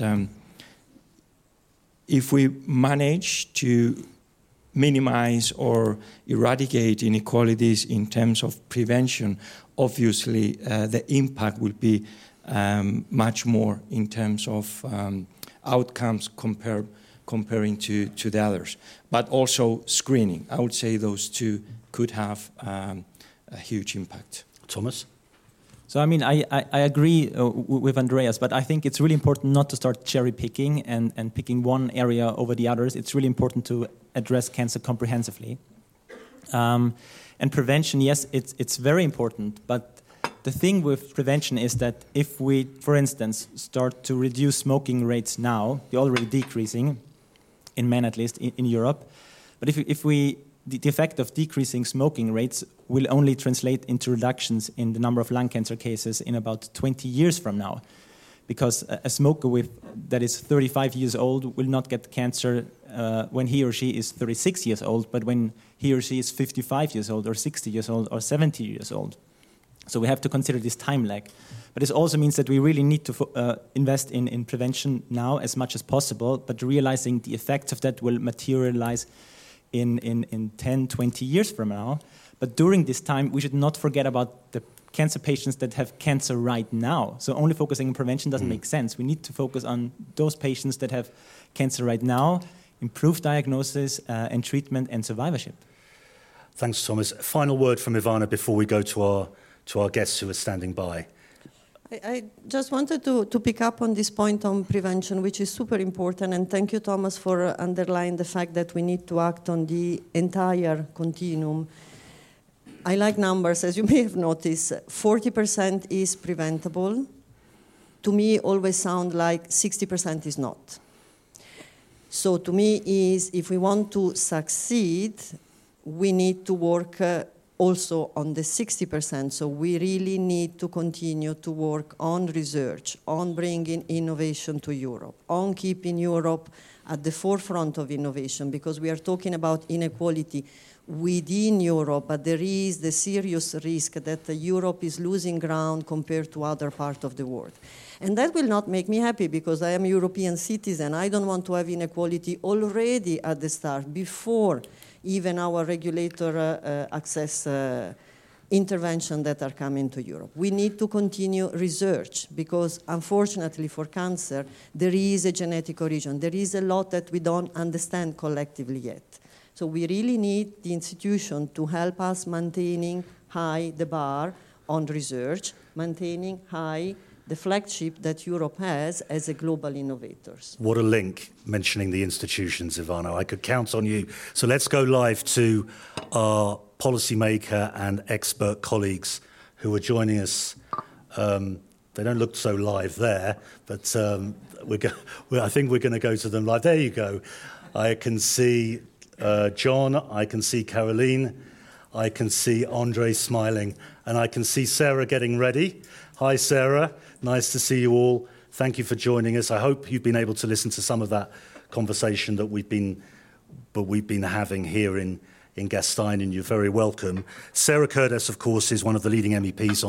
if we manage to minimize or eradicate inequalities in terms of prevention, obviously the impact will be much more in terms of outcomes comparing to the others. But also screening. I would say those two could have a huge impact. Thomas? So, I mean, I agree with Andreas, but I think it's really important not to start cherry-picking and picking one area over the others. It's really important to address cancer comprehensively. And prevention, yes, it's very important, but the thing with prevention is that if we, for instance, start to reduce smoking rates now, they're already decreasing, in men at least, in Europe, but the effect of decreasing smoking rates will only translate into reductions in the number of lung cancer cases in about 20 years from now, because a smoker that is 35 years old will not get cancer when he or she is 36 years old, but when he or she is 55 years old or 60 years old or 70 years old. So we have to consider this time lag. But this also means that we really need to invest in prevention now as much as possible, but realizing the effects of that will materialize in 10, 20 years from now. But during this time, we should not forget about the cancer patients that have cancer right now. So only focusing on prevention doesn't make sense. We need to focus on those patients that have cancer right now, improve diagnosis and treatment and survivorship. Thanks, Thomas. Final word from Ivana before we go to our guests who are standing by. I just wanted to pick up on this point on prevention, which is super important, and thank you, Thomas, for underlining the fact that we need to act on the entire continuum. I like numbers, as you may have noticed. 40% is preventable. To me, always sound like 60% is not. So to me, is if we want to succeed, we need to work also on the 60%, so we really need to continue to work on research, on bringing innovation to Europe, on keeping Europe at the forefront of innovation, because we are talking about inequality within Europe, but there is the serious risk that Europe is losing ground compared to other parts of the world. And that will not make me happy, because I am a European citizen. I don't want to have inequality already at the start, before even our regulator access intervention that are coming to Europe. We need to continue research, because unfortunately for cancer, there is a genetic origin. There is a lot that we don't understand collectively yet. So we really need the institution to help us maintaining high the bar on research, maintaining high the flagship that Europe has as a global innovator. What a link, mentioning the institutions, Ivana. I could count on you. So let's go live to our policymaker and expert colleagues who are joining us. They don't look so live there, but I think we're going to go to them live. There you go. I can see John. I can see Caroline. I can see Andre smiling, and I can see Sarah getting ready. Hi, Sarah. Nice to see you all. Thank you for joining us. I hope you've been able to listen to some of that conversation that we've been having here in Gastein, and you're very welcome. Sarah Curtis, of course, is one of the leading MEPs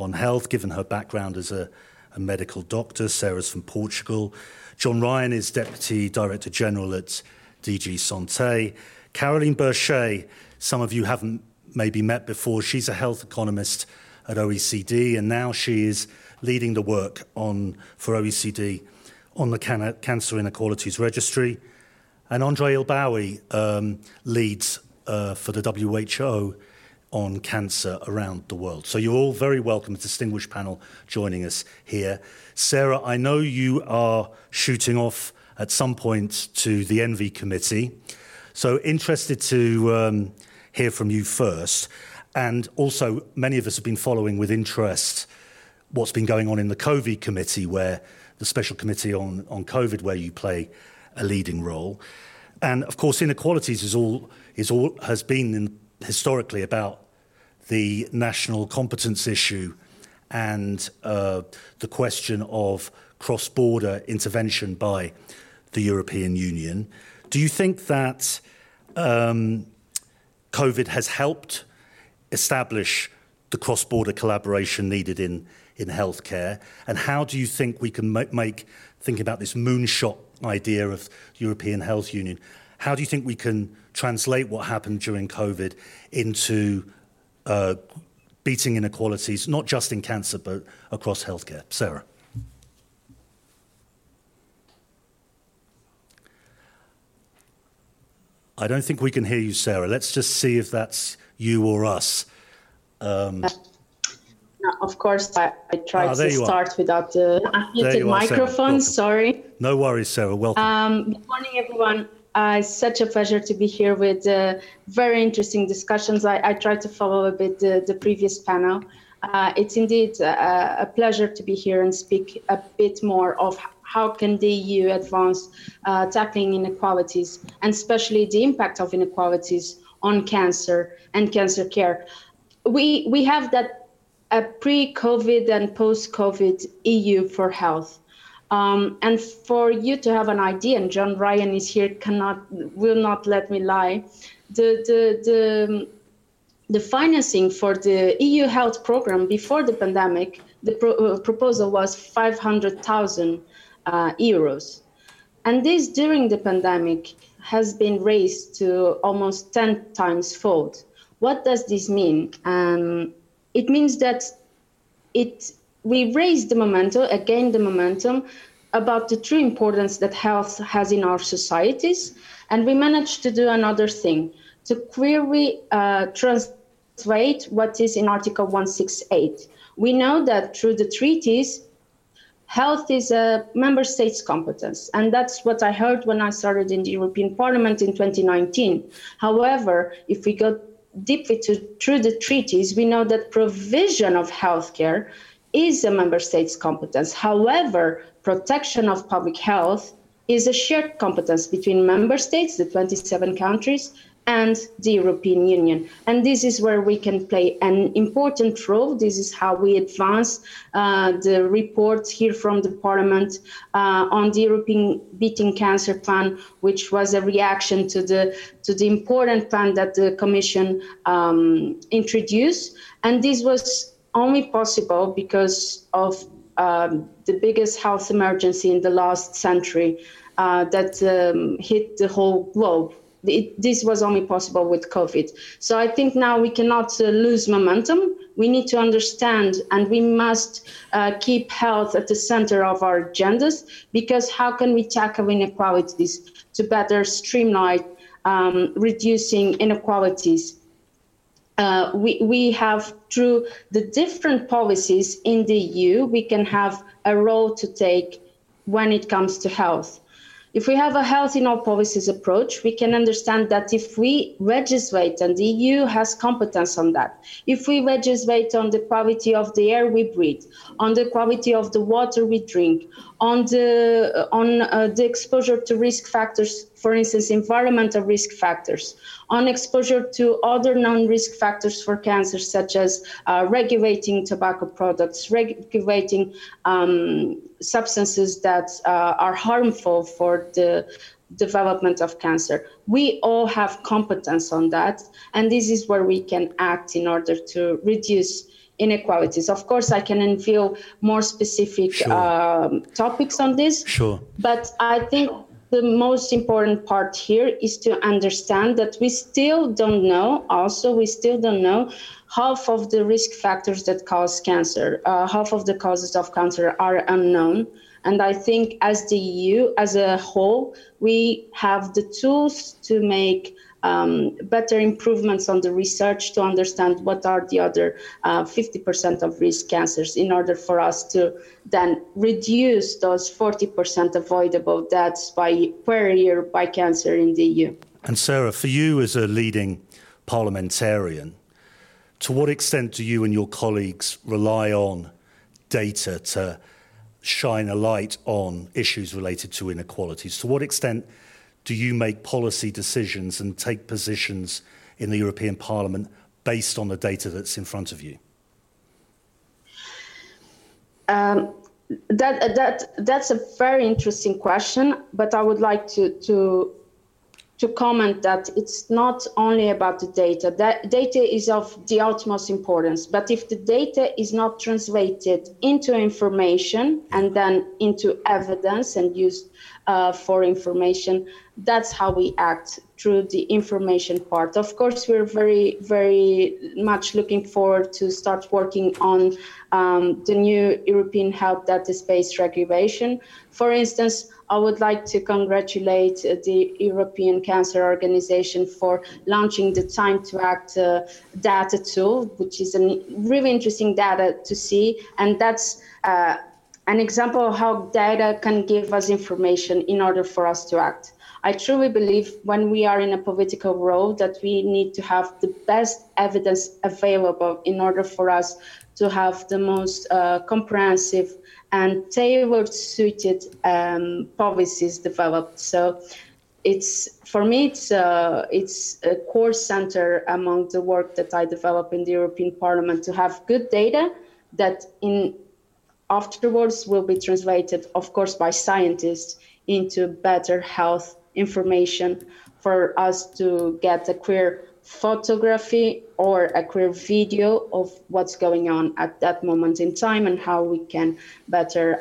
on health, given her background as a medical doctor. Sarah's from Portugal. John Ryan is Deputy Director General at DG Santé. Caroline Berchet, some of you haven't maybe met before. She's a health economist at OECD, and now she is leading the work for OECD on the Cancer Inequalities Registry. And Andre Ilbawi leads for the WHO on cancer around the world. So you're all very welcome, a distinguished panel joining us here. Sarah, I know you are shooting off at some point to the Envy Committee, so interested to hear from you first. And also, many of us have been following with interest what's been going on in the COVID committee, where the Special Committee on COVID, where you play a leading role. And of course, inequalities is all has been historically about the national competence issue and the question of cross-border intervention by the European Union. Do you think that COVID has helped establish the cross-border collaboration needed in healthcare? And how do you think we can thinking about this moonshot idea of European Health Union, how do you think we can translate what happened during COVID into beating inequalities, not just in cancer, but across healthcare? Sarah. I don't think we can hear you, Sarah. Let's just see if that's you or us. Of course, I tried to start without the unmuted microphone. Sorry. No worries, Sarah. Welcome. Good morning, everyone. It's such a pleasure to be here with very interesting discussions. I tried to follow a bit the previous panel. It's indeed a pleasure to be here and speak a bit more of how can the EU advance tackling inequalities, and especially the impact of inequalities on cancer and cancer care. We have that a pre-COVID and post-COVID EU for health. And for you to have an idea, and John Ryan is here, will not let me lie, the financing for the EU health program before the pandemic, the proposal was 500,000 euros. And this, during the pandemic, has been raised to almost 10 times fold. What does this mean? It means that we raise the momentum, again the momentum, about the true importance that health has in our societies, and we managed to do another thing, to query, translate what is in Article 168. We know that through the treaties, health is a member state's competence, and that's what I heard when I started in the European Parliament in 2019. However, if we go deeply through the treaties, we know that provision of healthcare is a member state's competence. However, protection of public health is a shared competence between member states, the 27 countries, and the European Union. And this is where we can play an important role. This is how we advance the report here from the Parliament on the European Beating Cancer Plan, which was a reaction to the important plan that the Commission introduced. And this was only possible because of the biggest health emergency in the last century that hit the whole globe. This was only possible with COVID. So I think now we cannot lose momentum. We need to understand, and we must keep health at the center of our agendas, because how can we tackle inequalities to better streamline reducing inequalities? We have, through the different policies in the EU, we can have a role to take when it comes to health. If we have a health in all policies approach, we can understand that if we legislate, and the EU has competence on that, if we legislate on the quality of the air we breathe, on the quality of the water we drink, on the exposure to risk factors for instance, environmental risk factors, on exposure to other non-risk factors for cancer, such as regulating tobacco products, regulating substances that are harmful for the development of cancer. We all have competence on that, and this is where we can act in order to reduce inequalities. Of course, I can unveil more specific topics on this, but I think the most important part here is to understand that we still don't know, half of the risk factors that cause cancer, half of the causes of cancer are unknown. And I think as the EU as a whole, we have the tools to make better improvements on the research to understand what are the other 50% of risk cancers in order for us to then reduce those 40% avoidable deaths per year by cancer in the EU. And Sarah, for you as a leading parliamentarian, to what extent do you and your colleagues rely on data to shine a light on issues related to inequalities? To what extent do you make policy decisions and take positions in the European Parliament based on the data that's in front of you? That's a very interesting question, but I would like to comment that it's not only about the data. That data is of the utmost importance, but if the data is not translated into information and then into evidence and used for information, that's how we act, through the information part. Of course, we're very, very much looking forward to start working on the new European Health Data Space regulation. For instance, I would like to congratulate the European Cancer Organization for launching the Time to Act data tool, which is a really interesting data to see. And that's an example of how data can give us information in order for us to act. I truly believe when we are in a political role that we need to have the best evidence available in order for us to have the most comprehensive and tailored-suited policies developed. So it's a core center among the work that I develop in the European Parliament, to have good data that in afterwards will be translated, of course, by scientists into better health information for us to get a clear photography or a clear video of what's going on at that moment in time and how we can better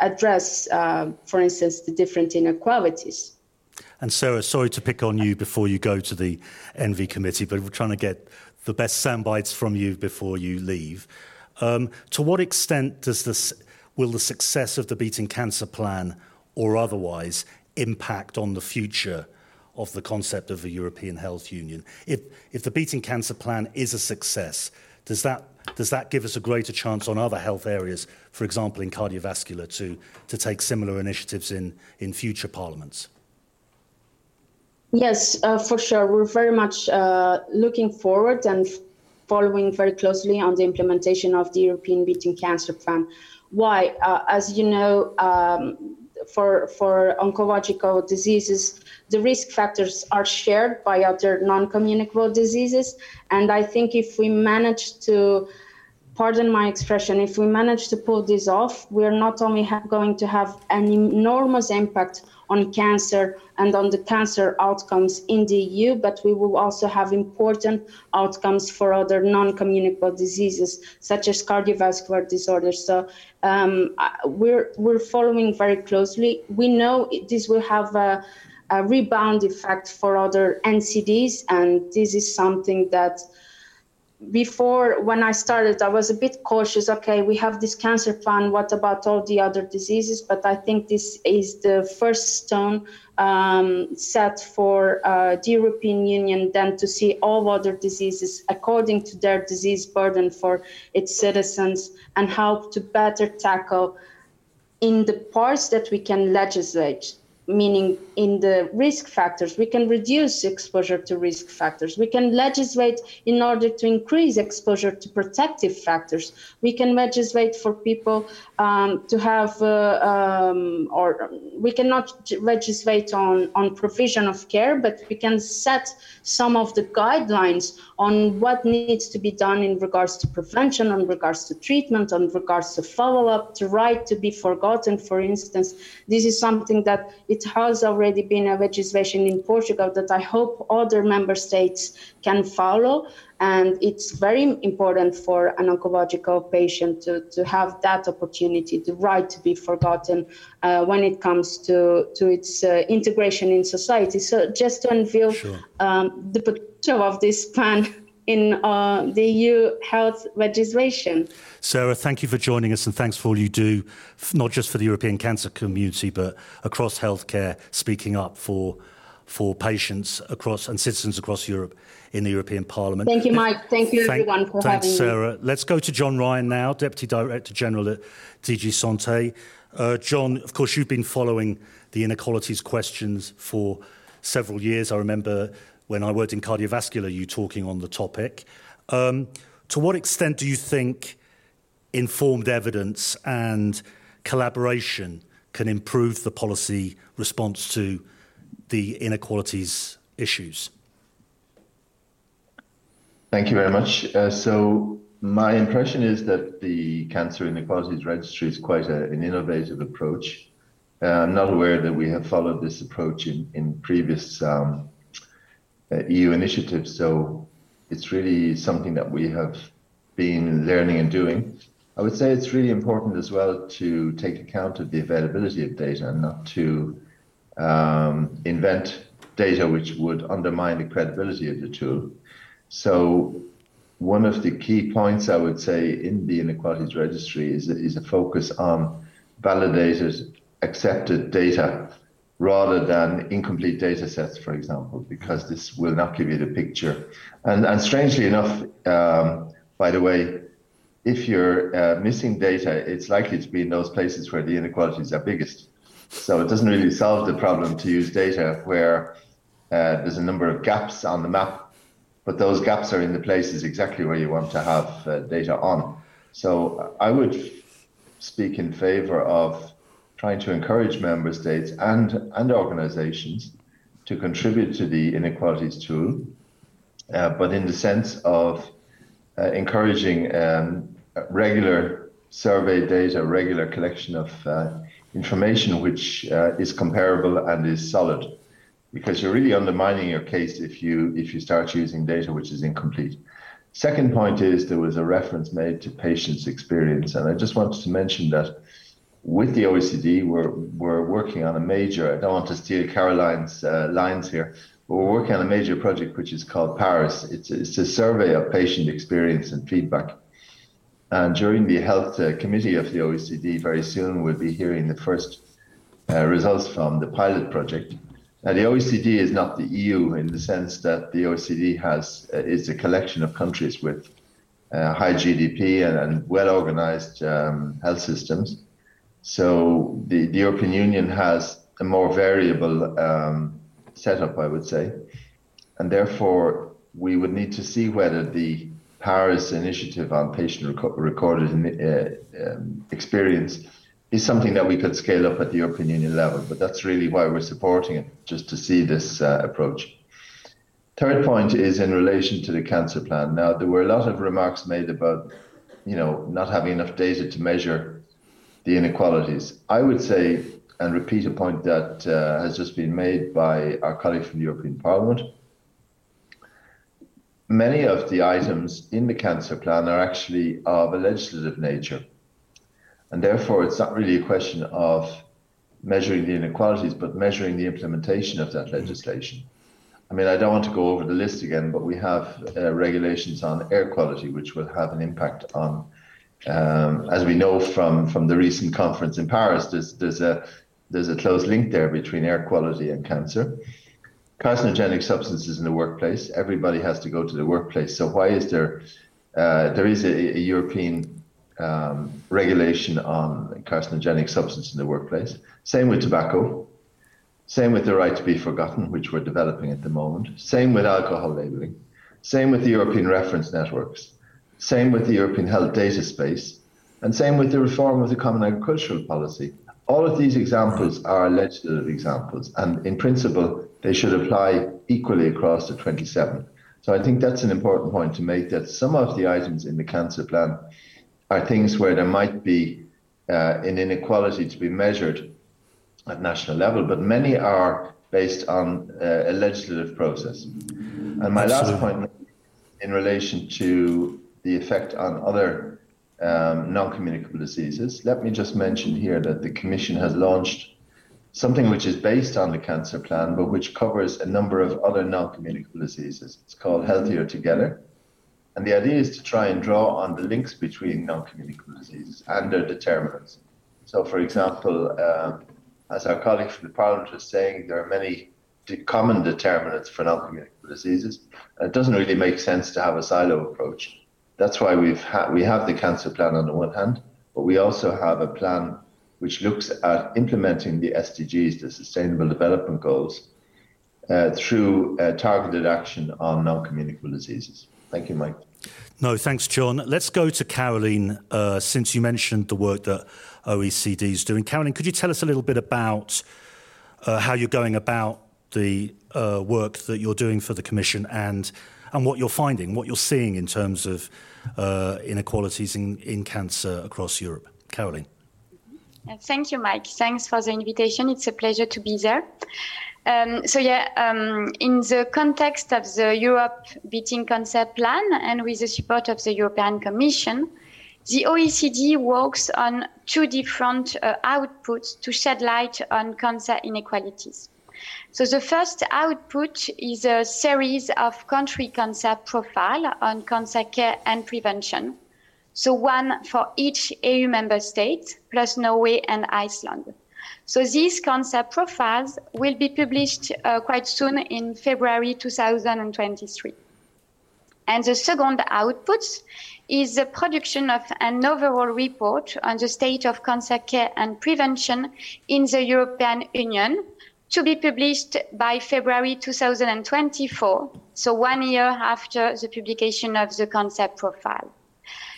address, for instance, the different inequalities. And Sarah, sorry to pick on you before you go to the ENVI committee, but we're trying to get the best soundbites from you before you leave. To what extent will the success of the Beating Cancer Plan or otherwise impact on the future of the concept of a European Health Union? If the Beating Cancer Plan is a success, does that give us a greater chance on other health areas, for example in cardiovascular, to take similar initiatives in future parliaments? Yes, for sure. We're very much looking forward and following very closely on the implementation of the European Beating Cancer Plan. Why? As you know, for oncological diseases, the risk factors are shared by other non-communicable diseases. And I think if we manage to, pardon my expression, if we manage to pull this off, we're not only going to have an enormous impact on cancer and on the cancer outcomes in the EU, but we will also have important outcomes for other non-communicable diseases, such as cardiovascular disorders. So we're following very closely. We know this will have a rebound effect for other NCDs, and this is something that before, when I started, I was a bit cautious. Okay, we have this cancer plan. What about all the other diseases? But I think this is the first stone set for the European Union then to see all other diseases according to their disease burden for its citizens and help to better tackle in the parts that we can legislate. meaning in the risk factors. We can reduce exposure to risk factors. We can legislate in order to increase exposure to protective factors. We can legislate for people to have, or we cannot legislate on provision of care, but we can set some of the guidelines on what needs to be done in regards to prevention, on regards to treatment, on regards to follow-up, to right to be forgotten, for instance. This is something that it has already been a legislation in Portugal that I hope other member states can follow. And it's very important for an oncological patient to have that opportunity, the right to be forgotten when it comes to its integration in society. So just to unveil the potential of this plan in the EU health legislation. Sarah, thank you for joining us, and thanks for all you do, not just for the European cancer community, but across healthcare, speaking up for patients across and citizens across Europe in the European Parliament. Thank you, Mike. Thank you, everyone, for having me. Thanks, Sarah. Let's go to John Ryan now, Deputy Director General at DG Santé. John, of course, you've been following the inequalities questions for several years. I remember when I worked in cardiovascular, you talking on the topic. To what extent do you think informed evidence and collaboration can improve the policy response to the inequalities issues? Thank you very much. So my impression is that the Cancer Inequalities Registry is quite an innovative approach. I'm not aware that we have followed this approach in previous EU initiatives, so it's really something that we have been learning and doing. I would say it's really important as well to take account of the availability of data and not to invent data which would undermine the credibility of the tool. So one of the key points I would say in the Inequalities Registry is a focus on validated, accepted data rather than incomplete data sets, for example, because this will not give you the picture. And strangely enough, by the way, if you're missing data, it's likely to be in those places where the inequalities are biggest. So it doesn't really solve the problem to use data where there's a number of gaps on the map, but those gaps are in the places exactly where you want to have data on. So I would speak in favor of trying to encourage member states and organizations to contribute to the inequalities tool, but in the sense of encouraging regular survey data, regular collection of information which is comparable and is solid, because you're really undermining your case if you start using data which is incomplete. Second point is there was a reference made to patients' experience, and I just wanted to mention that with the OECD we're working on a major, I don't want to steal Caroline's lines here, but we're working on a major project which is called PARIS. It's a survey of patient experience and feedback. And during the Health Committee of the OECD, very soon we'll be hearing the first results from the pilot project. Now, the OECD is not the EU in the sense that the OECD is a collection of countries with high GDP and well-organized health systems. So the European Union has a more variable setup, I would say. And therefore, we would need to see whether the PARIS initiative on patient recorded experience is something that we could scale up at the European Union level, but that's really why we're supporting it, just to see this approach. Third point is in relation to the cancer plan. Now, there were a lot of remarks made about, not having enough data to measure the inequalities. I would say, and repeat a point that has just been made by our colleague from the European Parliament, many of the items in the cancer plan are actually of a legislative nature. And therefore, it's not really a question of measuring the inequalities, but measuring the implementation of that legislation. I mean, I don't want to go over the list again, but we have regulations on air quality, which will have an impact on, as we know from the recent conference in Paris, there's a close link there between air quality and cancer. Carcinogenic substances in the workplace. Everybody has to go to the workplace. So why is there is a European regulation on carcinogenic substance in the workplace? Same with tobacco. Same with the right to be forgotten, which we're developing at the moment. Same with alcohol labeling. Same with the European reference networks. Same with the European health data space. And same with the reform of the common agricultural policy. All of these examples are legislative examples, and in principle, they should apply equally across the 27. So I think that's an important point to make, that some of the items in the cancer plan are things where there might be an inequality to be measured at national level, but many are based on a legislative process. And my last point in relation to the effect on other non-communicable diseases. Let me just mention here that the Commission has launched something which is based on the cancer plan, but which covers a number of other non-communicable diseases. It's called Healthier Together. And the idea is to try and draw on the links between non-communicable diseases and their determinants. So, for example, as our colleague from the Parliament was saying, there are many common determinants for non-communicable diseases. It doesn't really make sense to have a silo approach. That's why we have the cancer plan on the one hand, but we also have a plan which looks at implementing the SDGs, the Sustainable Development Goals, through targeted action on non-communicable diseases. Thank you, Mike. No, thanks, John. Let's go to Caroline, since you mentioned the work that OECD is doing. Caroline, could you tell us a little bit about how you're going about the work that you're doing for the Commission and what you're finding, what you're seeing in terms of inequalities in cancer across Europe. Caroline. Thank you, Mike. Thanks for the invitation. It's a pleasure to be there. In the context of the Europe Beating Cancer Plan and with the support of the European Commission, the OECD works on two different outputs to shed light on cancer inequalities. So the first output is a series of country cancer profiles on cancer care and prevention. So one for each EU member state, plus Norway and Iceland. So these cancer profiles will be published quite soon in February 2023. And the second output is the production of an overall report on the state of cancer care and prevention in the European Union, to be published by February 2024, so 1 year after the publication of the cancer profile.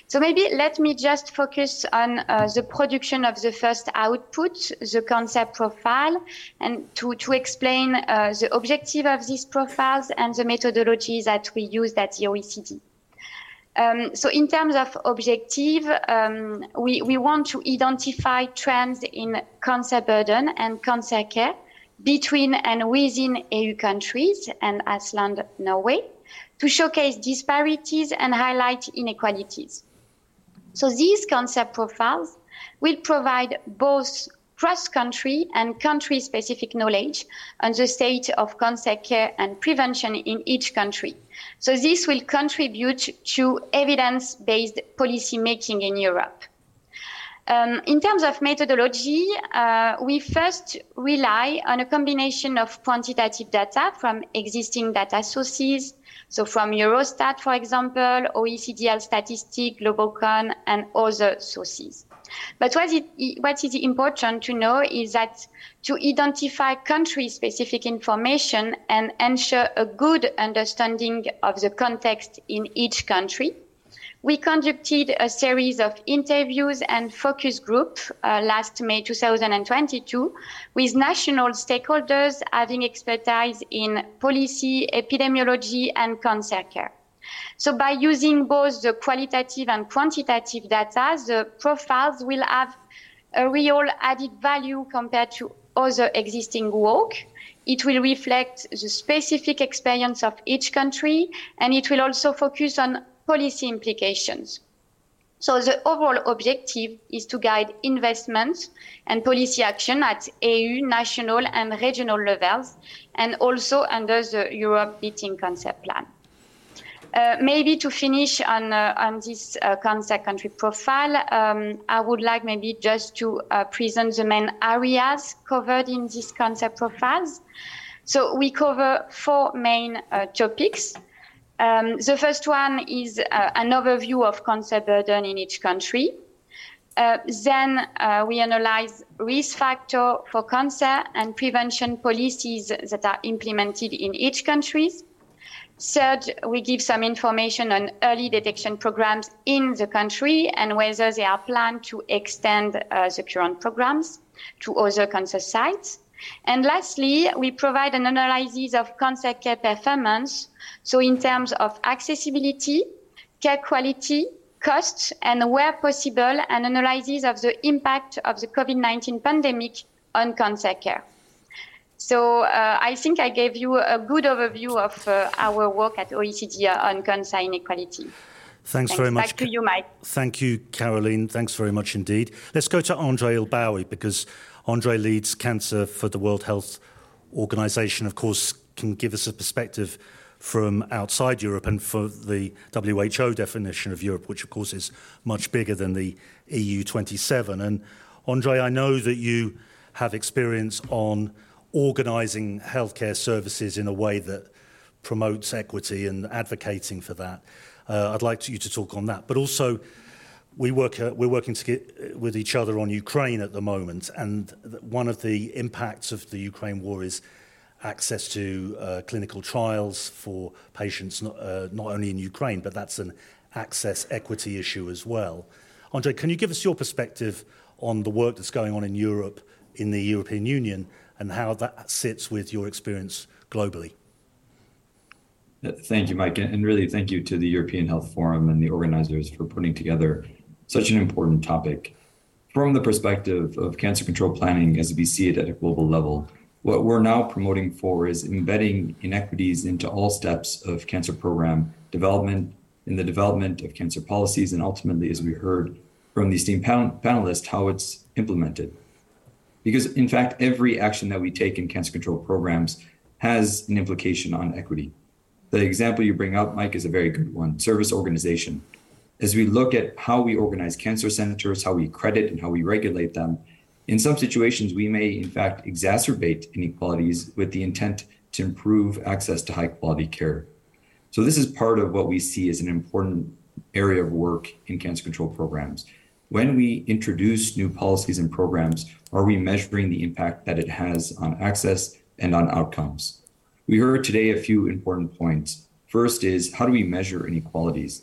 So maybe let me just focus on the production of the first output, the cancer profile, and to explain the objective of these profiles and the methodologies that we use at the OECD. So in terms of objective, we want to identify trends in cancer burden and cancer care between and within EU countries and Iceland, Norway, to showcase disparities and highlight inequalities. So these cancer profiles will provide both cross-country and country-specific knowledge on the state of cancer care and prevention in each country. So this will contribute to evidence-based policy making in Europe. In terms of methodology, we first rely on a combination of quantitative data from existing data sources, so from Eurostat, for example, OECD Health Statistics, Globocon, and other sources. But what is important to know is that to identify country-specific information and ensure a good understanding of the context in each country, we conducted a series of interviews and focus groups last May 2022 with national stakeholders having expertise in policy, epidemiology, and cancer care. So by using both the qualitative and quantitative data, the profiles will have a real added value compared to other existing work. It will reflect the specific experience of each country, and it will also focus on policy implications. So the overall objective is to guide investments and policy action at EU, national and regional levels, and also under the Europe Beating Cancer Plan. Maybe to finish on this cancer country profile, I would like maybe just to present the main areas covered in these cancer profiles. So we cover four main topics. The first one is an overview of cancer burden in each country. Then we analyze risk factor for cancer and prevention policies that are implemented in each country. Third, we give some information on early detection programs in the country and whether they are planned to extend the current programs to other cancer sites. And lastly, we provide an analysis of cancer care performance, so in terms of accessibility, care quality, costs, and where possible, an analysis of the impact of the COVID-19 pandemic on cancer care. So I think I gave you a good overview of our work at OECD on cancer inequality. Thanks very much. Back to you, Mike. Thank you, Caroline. Thanks very much indeed. Let's go to Andre Ilbawi, because Andre leads Cancer for the World Health Organization, of course, can give us a perspective from outside Europe and for the WHO definition of Europe, which, of course, is much bigger than the EU 27. And, Andre, I know that you have experience on organising healthcare services in a way that promotes equity and advocating for that. I'd like you to talk on that. But also, we're working with each other on Ukraine at the moment, and one of the impacts of the Ukraine war is access to clinical trials for patients not only in Ukraine, but that's an access equity issue as well. Andre, can you give us your perspective on the work that's going on in Europe, in the European Union, and how that sits with your experience globally? Thank you, Mike, and really thank you to the European Health Forum and the organizers for putting together such an important topic. From the perspective of cancer control planning as we see it at a global level, what we're now promoting for is embedding inequities into all steps of cancer program development, in the development of cancer policies, and ultimately, as we heard from the esteemed panelists, how it's implemented. Because in fact, every action that we take in cancer control programs has an implication on equity. The example you bring up, Mike, is a very good one, service organization. As we look at how we organize cancer centers, how we credit and how we regulate them, in some situations, we may in fact exacerbate inequalities with the intent to improve access to high quality care. So this is part of what we see as an important area of work in cancer control programs. When we introduce new policies and programs, are we measuring the impact that it has on access and on outcomes? We heard today a few important points. First is, how do we measure inequalities?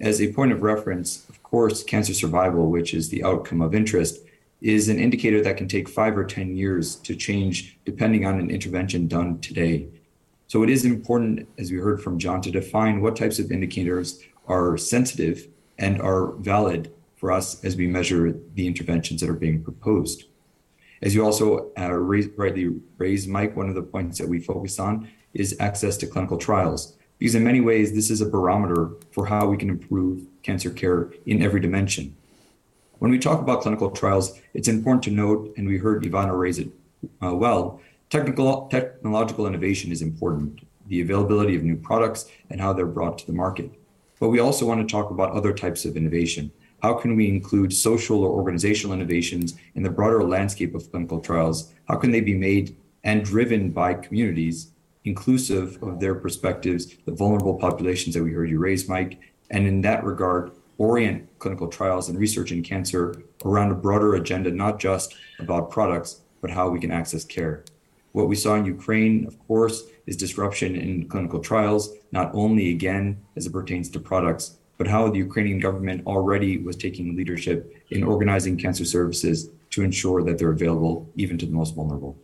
As a point of reference, of course, cancer survival, which is the outcome of interest, is an indicator that can take 5 or 10 years to change depending on an intervention done today. So it is important, as we heard from John, to define what types of indicators are sensitive and are valid for us as we measure the interventions that are being proposed. As you also rightly raised, Mike, one of the points that we focus on is access to clinical trials, because in many ways, this is a barometer for how we can improve cancer care in every dimension. When we talk about clinical trials, it's important to note, and we heard Ivana raise it well, technological innovation is important, the availability of new products and how they're brought to the market. But we also want to talk about other types of innovation. How can we include social or organizational innovations in the broader landscape of clinical trials? How can they be made and driven by communities, inclusive of their perspectives, the vulnerable populations that we heard you raise, Mike, and in that regard, orient clinical trials and research in cancer around a broader agenda, not just about products, but how we can access care. What we saw in Ukraine, of course, is disruption in clinical trials, not only, again, as it pertains to products, but how the Ukrainian government already was taking leadership in organizing cancer services to ensure that they're available even to the most vulnerable.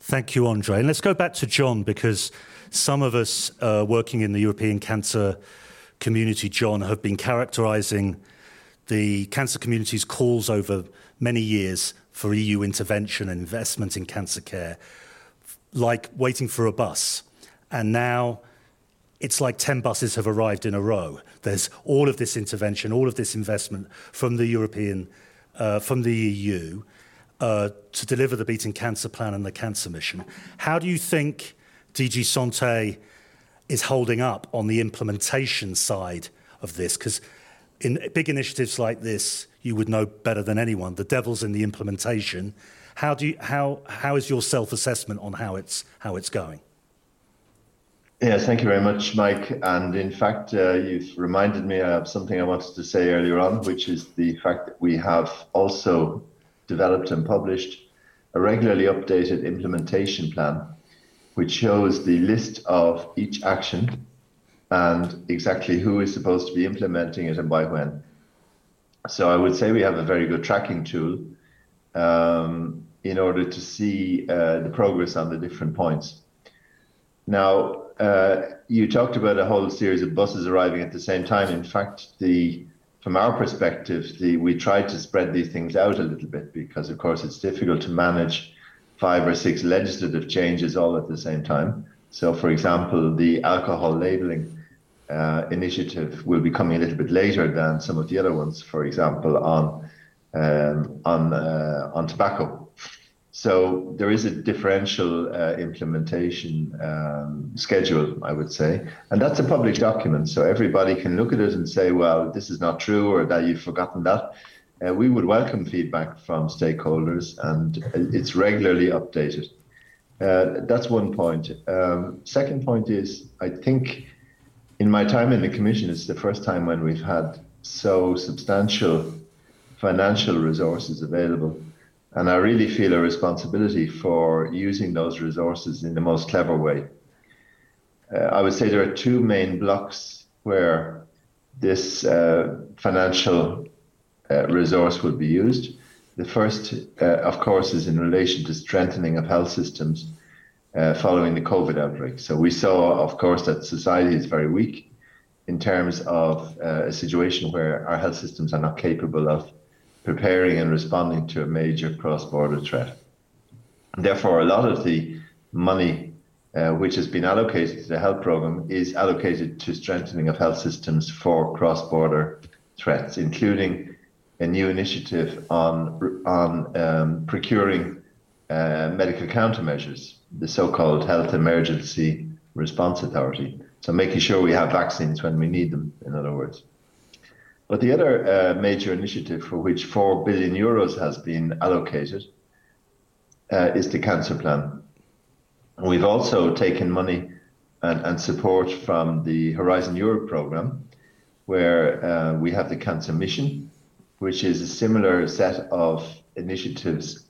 Thank you, Andre. And let's go back to John, because some of us working in the European cancer community, John, have been characterising the cancer community's calls over many years for EU intervention and investment in cancer care, like waiting for a bus. And now it's like 10 buses have arrived in a row. There's all of this intervention, all of this investment from the European, from the EU to deliver the Beating Cancer Plan and the Cancer Mission. How do you think DG Santé is holding up on the implementation side of this? Because in big initiatives like this, you would know better than anyone, the devil's in the implementation. How is your self-assessment on how it's going? Yes, thank you very much, Mike. And in fact, you've reminded me of something I wanted to say earlier on, which is the fact that we have also developed and published a regularly updated implementation plan, which shows the list of each action and exactly who is supposed to be implementing it and by when. So I would say we have a very good tracking tool in order to see the progress on the different points. Now, you talked about a whole series of buses arriving at the same time. In fact, from our perspective, we tried to spread these things out a little bit because, of course, it's difficult to manage 5 or 6 legislative changes all at the same time. So, for example, the alcohol labeling initiative will be coming a little bit later than some of the other ones, for example, on tobacco. So there is a differential implementation schedule, I would say, and that's a public document. So everybody can look at it and say, well, this is not true, or that you've forgotten that. We would welcome feedback from stakeholders, and it's regularly updated. That's one point. Second point is, I think in my time in the Commission, it's the first time when we've had so substantial financial resources available. And I really feel a responsibility for using those resources in the most clever way. I would say there are 2 main blocks where this financial resource will be used. The first, of course, is in relation to strengthening of health systems following the COVID outbreak. So we saw, of course, that society is very weak in terms of a situation where our health systems are not capable of preparing and responding to a major cross-border threat. Therefore, a lot of the money which has been allocated to the health program is allocated to strengthening of health systems for cross-border threats, including a new initiative on procuring medical countermeasures, the so-called Health Emergency Response Authority. So making sure we have vaccines when we need them, in other words. But the other major initiative for which 4 billion euros has been allocated is the Cancer Plan. And we've also taken money and support from the Horizon Europe program, where we have the Cancer Mission, which is a similar set of initiatives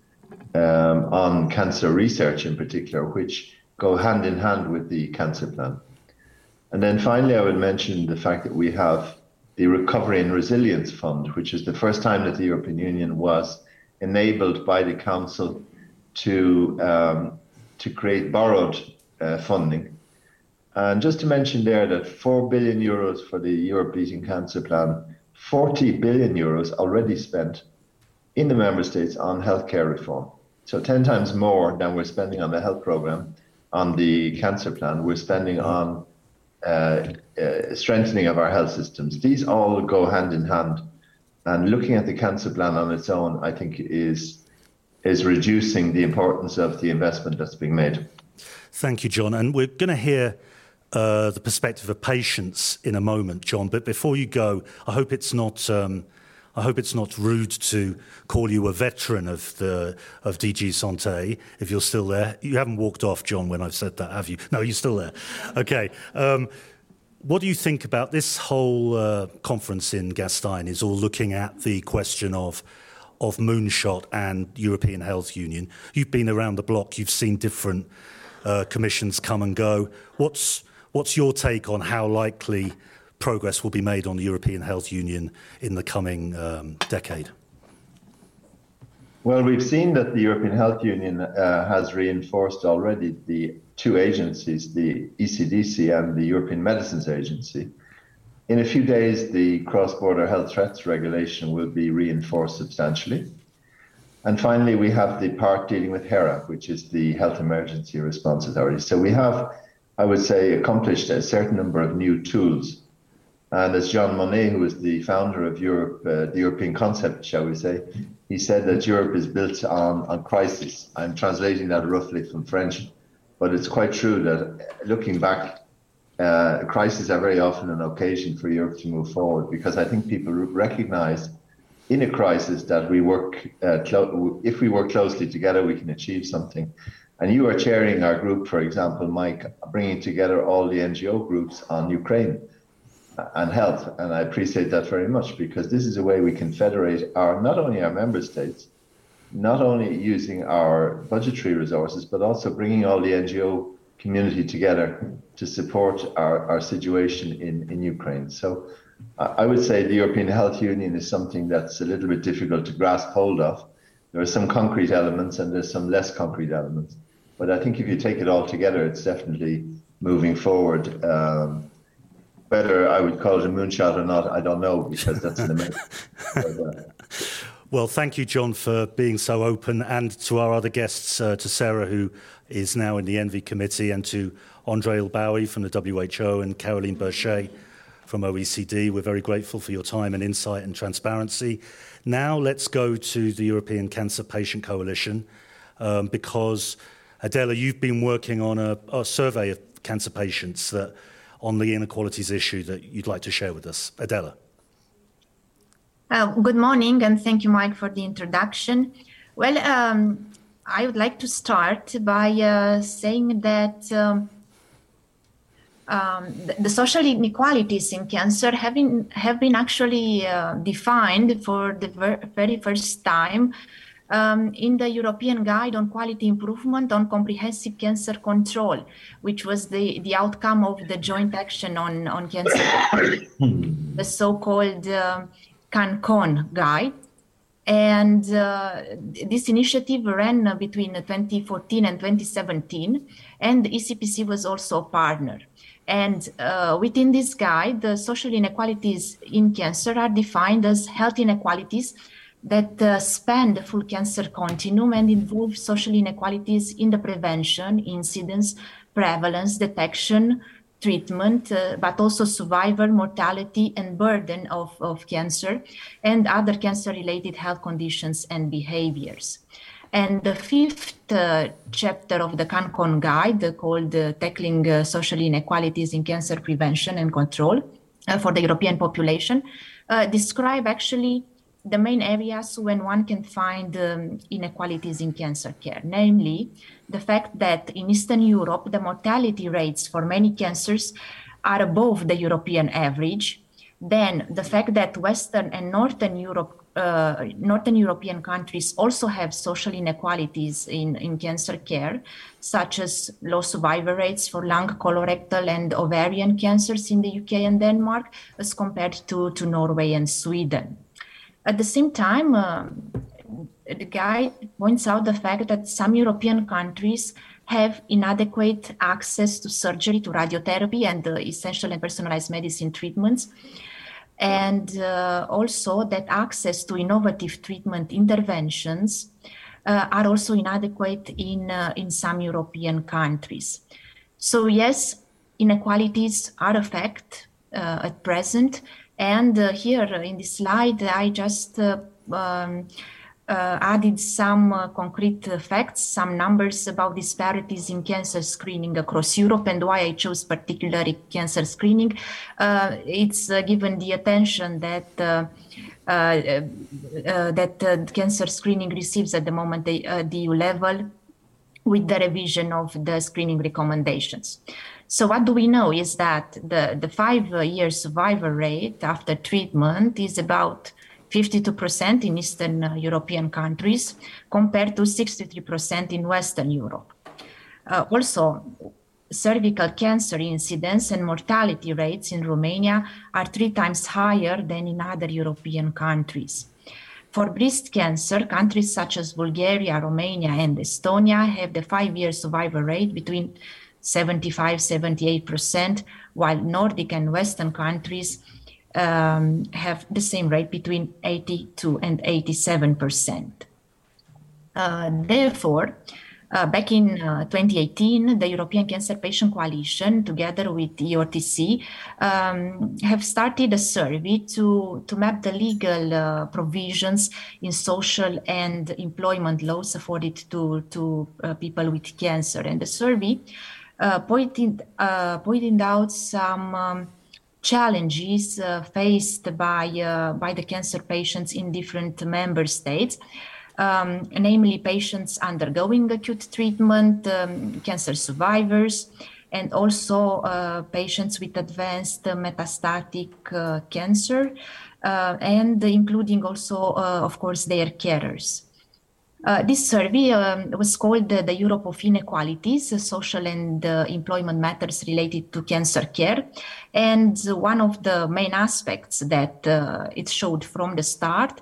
on cancer research in particular, which go hand in hand with the Cancer Plan. And then finally, I would mention the fact that we have the Recovery and Resilience Fund, which is the first time that the European Union was enabled by the Council to create borrowed funding. And just to mention there that 4 billion euros for the Europe Beating Cancer Plan, 40 billion euros already spent in the member states on healthcare reform. So 10 times more than we're spending on the health program, on the Cancer Plan, we're spending on strengthening of our health systems. These all go hand in hand, and looking at the Cancer Plan on its own, I think is reducing the importance of the investment that's being made. Thank you, John. And we're going to hear the perspective of patients in a moment, John. But before you go, I hope it's not rude to call you a veteran of DG Santé, if you're still there. You haven't walked off, John, when I've said that, have you? No, you're still there. Okay. What do you think about this whole conference in Gastein is all looking at the question of Moonshot and European Health Union? You've been around the block. You've seen different commissions come and go. What's your take on how likely progress will be made on the European Health Union in the coming decade? Well, we've seen that the European Health Union has reinforced already the 2 agencies, the ECDC and the European Medicines Agency. In a few days, the cross-border health threats regulation will be reinforced substantially. And finally, we have the part dealing with HERA, which is the Health Emergency Response Authority. So we have, I would say, accomplished a certain number of new tools. And as Jean Monnet, who is the founder of Europe, the European concept, shall we say, he said that Europe is built on crisis. I'm translating that roughly from French, but it's quite true that looking back, crises are very often an occasion for Europe to move forward, because I think people recognize in a crisis that we work, if we work closely together, we can achieve something. And you are chairing our group, for example, Mike, bringing together all the NGO groups on Ukraine and health. And I appreciate that very much, because this is a way we can federate our, not only our member states, not only using our budgetary resources, but also bringing all the NGO community together to support our situation in Ukraine. So I would say the European Health Union is something that's a little bit difficult to grasp hold of. There are some concrete elements and there's some less concrete elements. But I think if you take it all together, it's definitely moving forward. Whether I would call it a moonshot or not, I don't know, because that's an amazing. Well, thank you, John, for being so open, and to our other guests, to Sarah, who is now in the ENVI committee, and to Andre Ilbawi from the WHO and Caroline Berchet from OECD. We're very grateful for your time and insight and transparency. Now let's go to the European Cancer Patient Coalition, because, Adela, you've been working on a survey of cancer patients that, on the inequalities issue, that you'd like to share with us. Adela. Good morning, and thank you, Mike, for the introduction. Well, I would like to start by saying that the social inequalities in cancer have been actually defined for the very first time in the European Guide on Quality Improvement on Comprehensive Cancer Control, which was the outcome of the joint action on cancer, the so-called CANCON guide. And this initiative ran between 2014 and 2017, and the ECPC was also a partner. And within this guide, the social inequalities in cancer are defined as health inequalities that span the full cancer continuum and involve social inequalities in the prevention, incidence, prevalence, detection, treatment, but also survival, mortality, and burden of cancer and other cancer-related health conditions and behaviors. And the fifth chapter of the CANCON guide, called Tackling Social Inequalities in Cancer Prevention and Control for the European Population, describe actually the main areas when one can find inequalities in cancer care, namely the fact that in Eastern Europe, the mortality rates for many cancers are above the European average. Then the fact that Western and Northern European countries also have social inequalities in cancer care, such as low survival rates for lung, colorectal, and ovarian cancers in the UK and Denmark, as compared to Norway and Sweden. At the same time, the guide points out the fact that some European countries have inadequate access to surgery, to radiotherapy, and essential and personalized medicine treatments, and also that access to innovative treatment interventions are also inadequate in some European countries. So yes, inequalities are a fact at present. And here in this slide, I just added some concrete facts, some numbers about disparities in cancer screening across Europe, and why I chose particularly cancer screening. It's given the attention that that cancer screening receives at the moment at the EU level, with the revision of the screening recommendations. So what do we know is that the 5-year survival rate after treatment is about 52% in Eastern European countries, compared to 63% in Western Europe. Also, cervical cancer incidence and mortality rates in Romania are 3 times higher than in other European countries. For breast cancer, countries such as Bulgaria, Romania, and Estonia have the 5-year survival rate between 75-78%, while Nordic and Western countries have the same rate between 82 and 87%. Therefore, back in 2018, the European Cancer Patient Coalition, together with EOTC, have started a survey to map the legal provisions in social and employment laws afforded to people with cancer. And the survey pointed out some challenges faced by the cancer patients in different member states, namely patients undergoing acute treatment, cancer survivors, and also patients with advanced metastatic cancer, and including also, of course, their carers. This survey was called the Europe of Inequalities, Social and Employment Matters Related to Cancer Care. And one of the main aspects that it showed from the start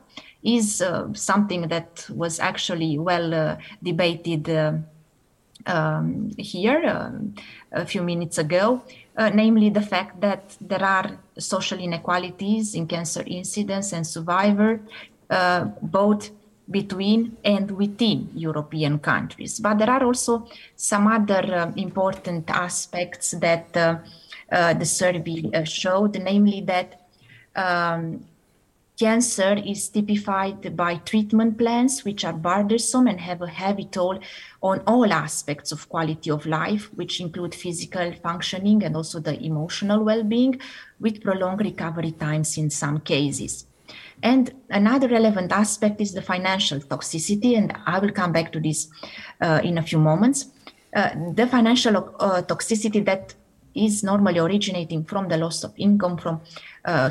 is something that was actually well debated here a few minutes ago, namely the fact that there are social inequalities in cancer incidence and survivor, both between and within European countries. But there are also some other important aspects that the survey showed, namely that cancer is typified by treatment plans which are burdensome and have a heavy toll on all aspects of quality of life, which include physical functioning and also the emotional well-being, with prolonged recovery times in some cases. And another relevant aspect is the financial toxicity, and I will come back to this in a few moments. The financial toxicity that is normally originating from the loss of income, from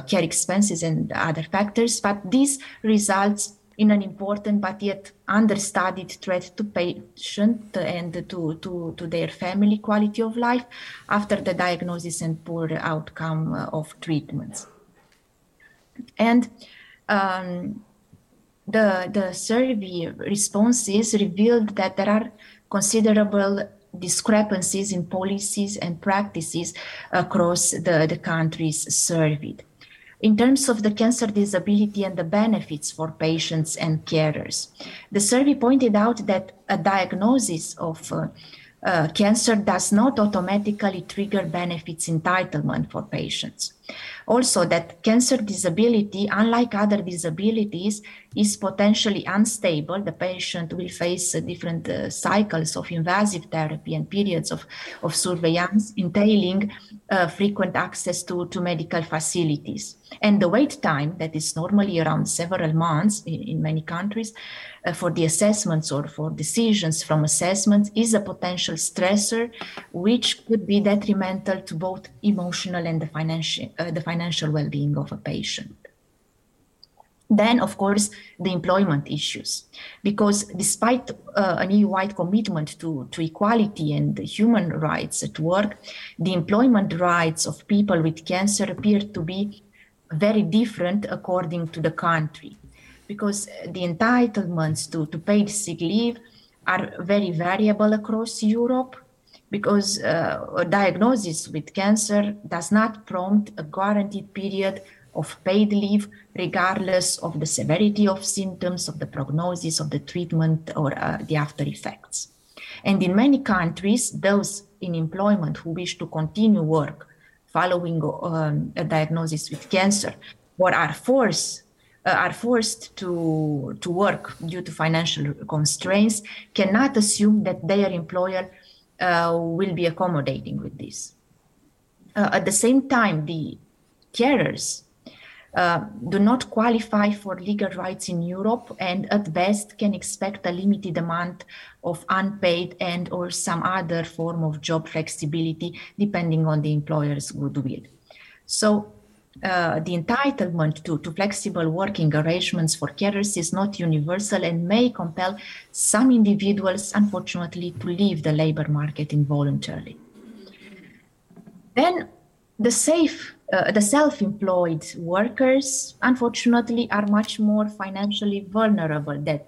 care expenses and other factors, but this results in an important but yet understudied threat to patient and to their family quality of life after the diagnosis and poor outcome of treatments. And the survey responses revealed that there are considerable discrepancies in policies and practices across the countries surveyed. In terms of the cancer disability and the benefits for patients and carers, the survey pointed out that a diagnosis of cancer does not automatically trigger benefits entitlement for patients. Also, that cancer disability, unlike other disabilities, is potentially unstable. The patient will face different cycles of invasive therapy and periods of surveillance, entailing frequent access to medical facilities. And the wait time, that is normally around several months in many countries, for the assessments or for decisions from assessments, is a potential stressor, which could be detrimental to both emotional and the financial well-being of a patient. Then, of course, the employment issues, because despite an EU-wide commitment to equality and human rights at work, the employment rights of people with cancer appear to be very different according to the country, because the entitlements to paid sick leave are very variable across Europe, because a diagnosis with cancer does not prompt a guaranteed period of paid leave, regardless of the severity of symptoms, of the prognosis, of the treatment, or the after effects. And in many countries, those in employment who wish to continue work following a diagnosis with cancer, or are forced to work due to financial constraints, cannot assume that their employer will be accommodating with this. At the same time, the carers do not qualify for legal rights in Europe, and at best can expect a limited amount of unpaid and or some other form of job flexibility, depending on the employer's goodwill. So the entitlement to flexible working arrangements for carers is not universal and may compel some individuals, unfortunately, to leave the labor market involuntarily. Then the self-employed workers, unfortunately, are much more financially vulnerable than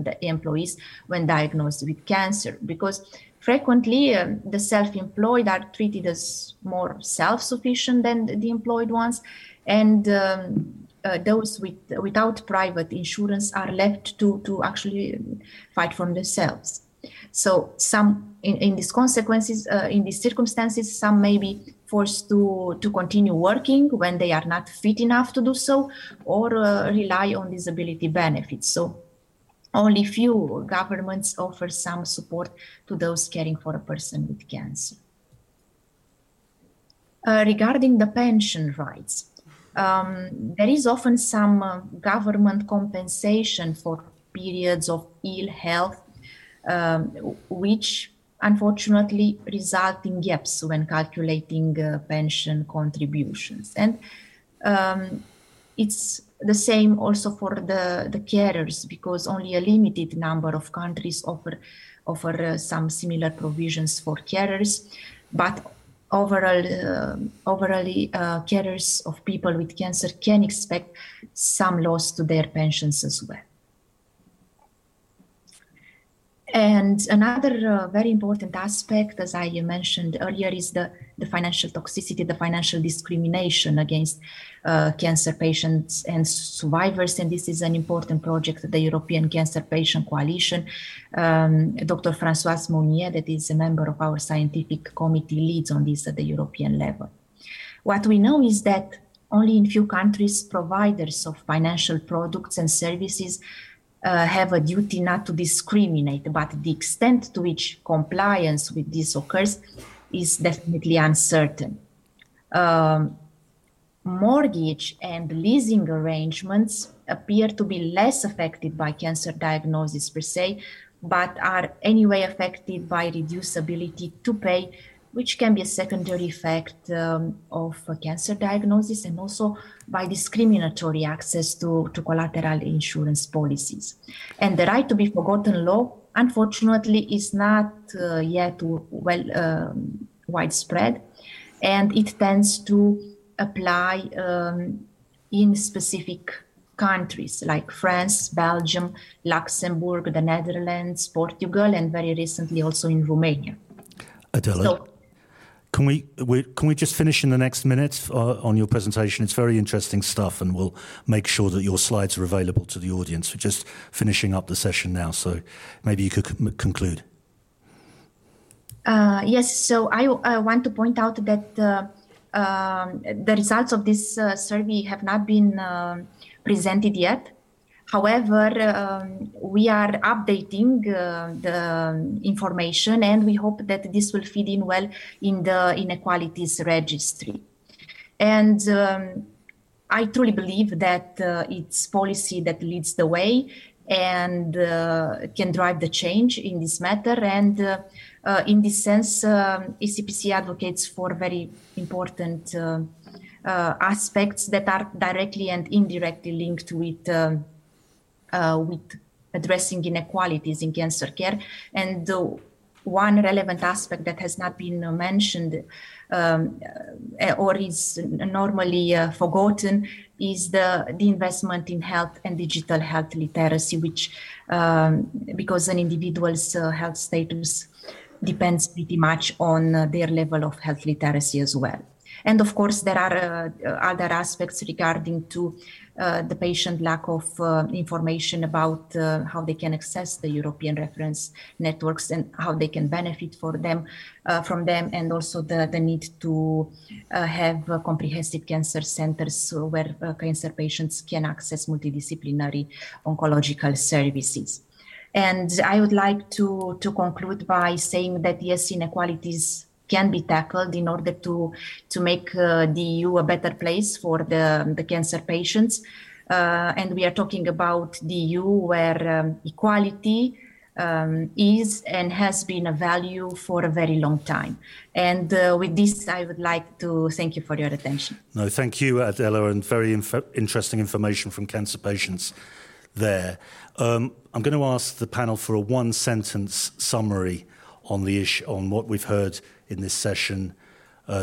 the employees when diagnosed with cancer, because frequently, the self-employed are treated as more self-sufficient than the employed ones, and those without private insurance are left to actually fight for themselves. So some in these circumstances, some may be forced to continue working when they are not fit enough to do so, or rely on disability benefits. So only few governments offer some support to those caring for a person with cancer. regarding the pension rights. There is often some government compensation for periods of ill health, which unfortunately result in gaps when calculating pension contributions. And it's the same also for the carers, because only a limited number of countries offer some similar provisions for carers, but overall, carers of people with cancer can expect some loss to their pensions as well. And another very important aspect, as I mentioned earlier, is the financial toxicity, the financial discrimination against cancer patients and survivors. And this is an important project, the European Cancer Patient Coalition. Dr. Françoise Monnier, that is a member of our scientific committee, leads on this at the European level. What we know is that only in few countries, providers of financial products and services have a duty not to discriminate, but the extent to which compliance with this occurs is definitely uncertain. Mortgage and leasing arrangements appear to be less affected by cancer diagnosis per se, but are anyway affected by reduced ability to pay, which can be a secondary effect of a cancer diagnosis, and also by discriminatory access to collateral insurance policies. And the right to be forgotten law, unfortunately, is not yet widespread, and it tends to apply in specific countries like France, Belgium, Luxembourg, the Netherlands, Portugal, and very recently also in Romania. Adela, so, Can we just finish in the next minute on your presentation? It's very interesting stuff, and we'll make sure that your slides are available to the audience. We're just finishing up the session now, so maybe you could conclude. Yes, so I want to point out that the results of this survey have not been presented yet. However, we are updating the information, and we hope that this will feed in well in the Inequalities Registry. And I truly believe that it's policy that leads the way and can drive the change in this matter. And in this sense, ECPC advocates for very important aspects that are directly and indirectly linked with addressing inequalities in cancer care. And one relevant aspect that has not been mentioned or is normally forgotten is the investment in health and digital health literacy, which because an individual's health status depends pretty much on their level of health literacy as well. And of course, there are other aspects regarding the patient lack of information about how they can access the European reference networks and how they can benefit from them, and also the need to have comprehensive cancer centers where cancer patients can access multidisciplinary oncological services. And I would like to conclude by saying that yes, inequalities can be tackled in order to make the EU a better place for the cancer patients. And we are talking about the EU where equality is and has been a value for a very long time. And with this, I would like to thank you for your attention. No, thank you, Adela, and very interesting information from cancer patients there. I'm going to ask the panel for a one-sentence summary on the issue, on what we've heard in this session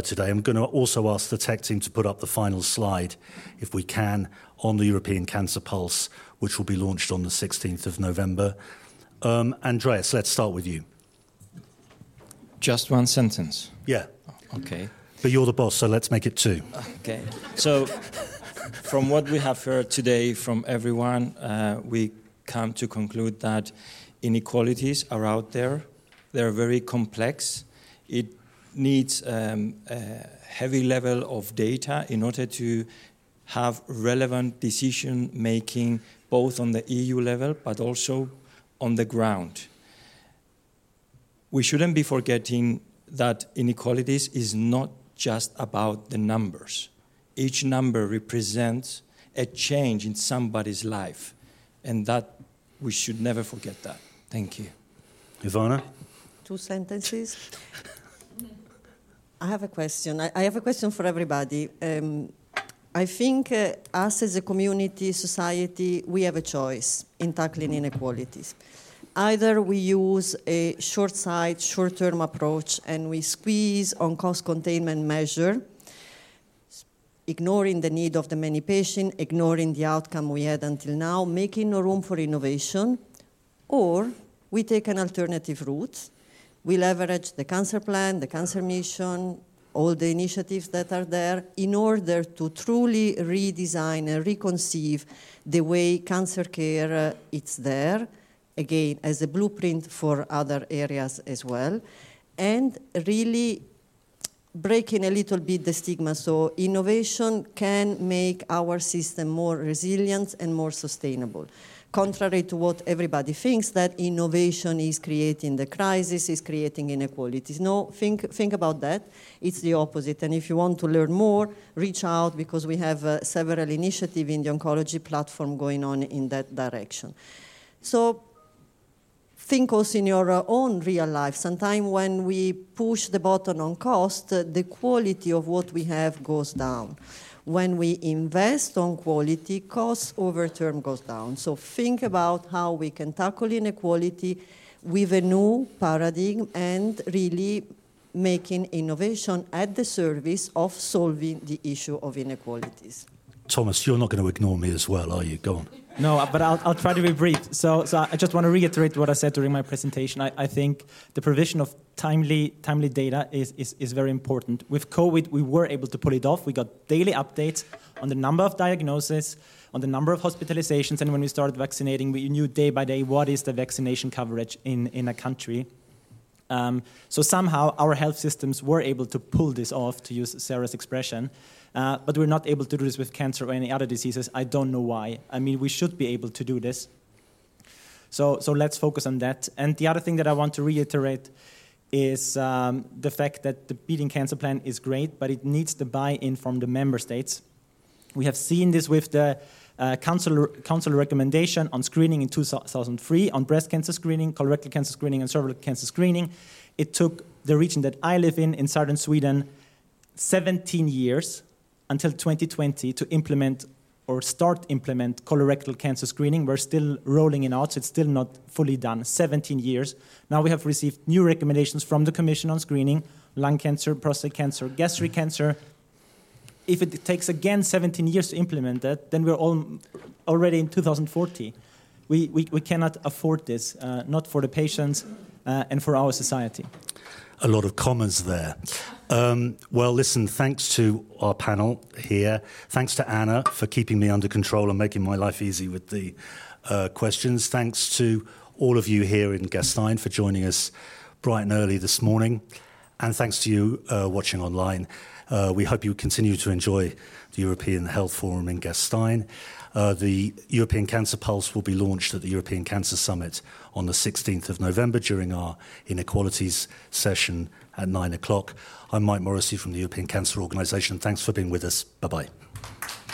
today. I'm going to also ask the tech team to put up the final slide, if we can, on the European Cancer Pulse, which will be launched on the 16th of November. Andreas, let's start with you. Just one sentence? Yeah. Okay. But you're the boss, so let's make it two. Okay. So from what we have heard today from everyone, we come to conclude that inequalities are out there. They're very complex. It needs a heavy level of data in order to have relevant decision making, both on the EU level but also on the ground. We shouldn't be forgetting that inequalities is not just about the numbers. Each number represents a change in somebody's life, and that we should never forget that. Thank you. Ivana? 2 sentences. I have a question. I have a question for everybody. I think us as a community, society, we have a choice in tackling inequalities. Either we use a short-sighted, short-term approach and we squeeze on cost containment measure, ignoring the need of the many patients, ignoring the outcome we had until now, making no room for innovation, or we take an alternative route. We leverage the cancer plan, the cancer mission, all the initiatives that are there in order to truly redesign and reconceive the way cancer care is there, again, as a blueprint for other areas as well, and really breaking a little bit the stigma. So innovation can make our system more resilient and more sustainable. Contrary to what everybody thinks, that innovation is creating the crisis, is creating inequalities. No, think about that. It's the opposite. And if you want to learn more, reach out, because we have several initiatives in the oncology platform going on in that direction. So think also in your own real life. Sometimes when we push the button on cost, the quality of what we have goes down. When we invest on quality, cost over term goes down. So think about how we can tackle inequality with a new paradigm and really making innovation at the service of solving the issue of inequalities. Thomas, you're not going to ignore me as well, are you? Go on. No, but I'll try to be brief. So I just want to reiterate what I said during my presentation. I think the provision of timely data is very important. With COVID, we were able to pull it off. We got daily updates on the number of diagnoses, on the number of hospitalizations, and when we started vaccinating, we knew day by day what is the vaccination coverage in a country. So somehow our health systems were able to pull this off, to use Sarah's expression. But we're not able to do this with cancer or any other diseases. I don't know why. I mean, we should be able to do this. So let's focus on that. And the other thing that I want to reiterate is the fact that the Beating Cancer Plan is great, but it needs the buy-in from the member states. We have seen this with the council recommendation on screening in 2003, on breast cancer screening, colorectal cancer screening, and cervical cancer screening. It took the region that I live in southern Sweden, 17 years until 2020 to implement or implement colorectal cancer screening. We're still rolling it out, so it's still not fully done, 17 years. Now we have received new recommendations from the Commission on screening, lung cancer, prostate cancer, gastric cancer. If it takes again 17 years to implement that, then we're already in 2040. We cannot afford this, not for the patients and for our society. A lot of commas there. Well, listen, thanks to our panel here. Thanks to Anna for keeping me under control and making my life easy with the questions. Thanks to all of you here in Gastein for joining us bright and early this morning. And thanks to you watching online. We hope you continue to enjoy the European Health Forum in Gastein. The European Cancer Pulse will be launched at the European Cancer Summit on the 16th of November during our inequalities session at 9:00. I'm Mike Morrissey from the European Cancer Organization. Thanks for being with us. Bye-bye.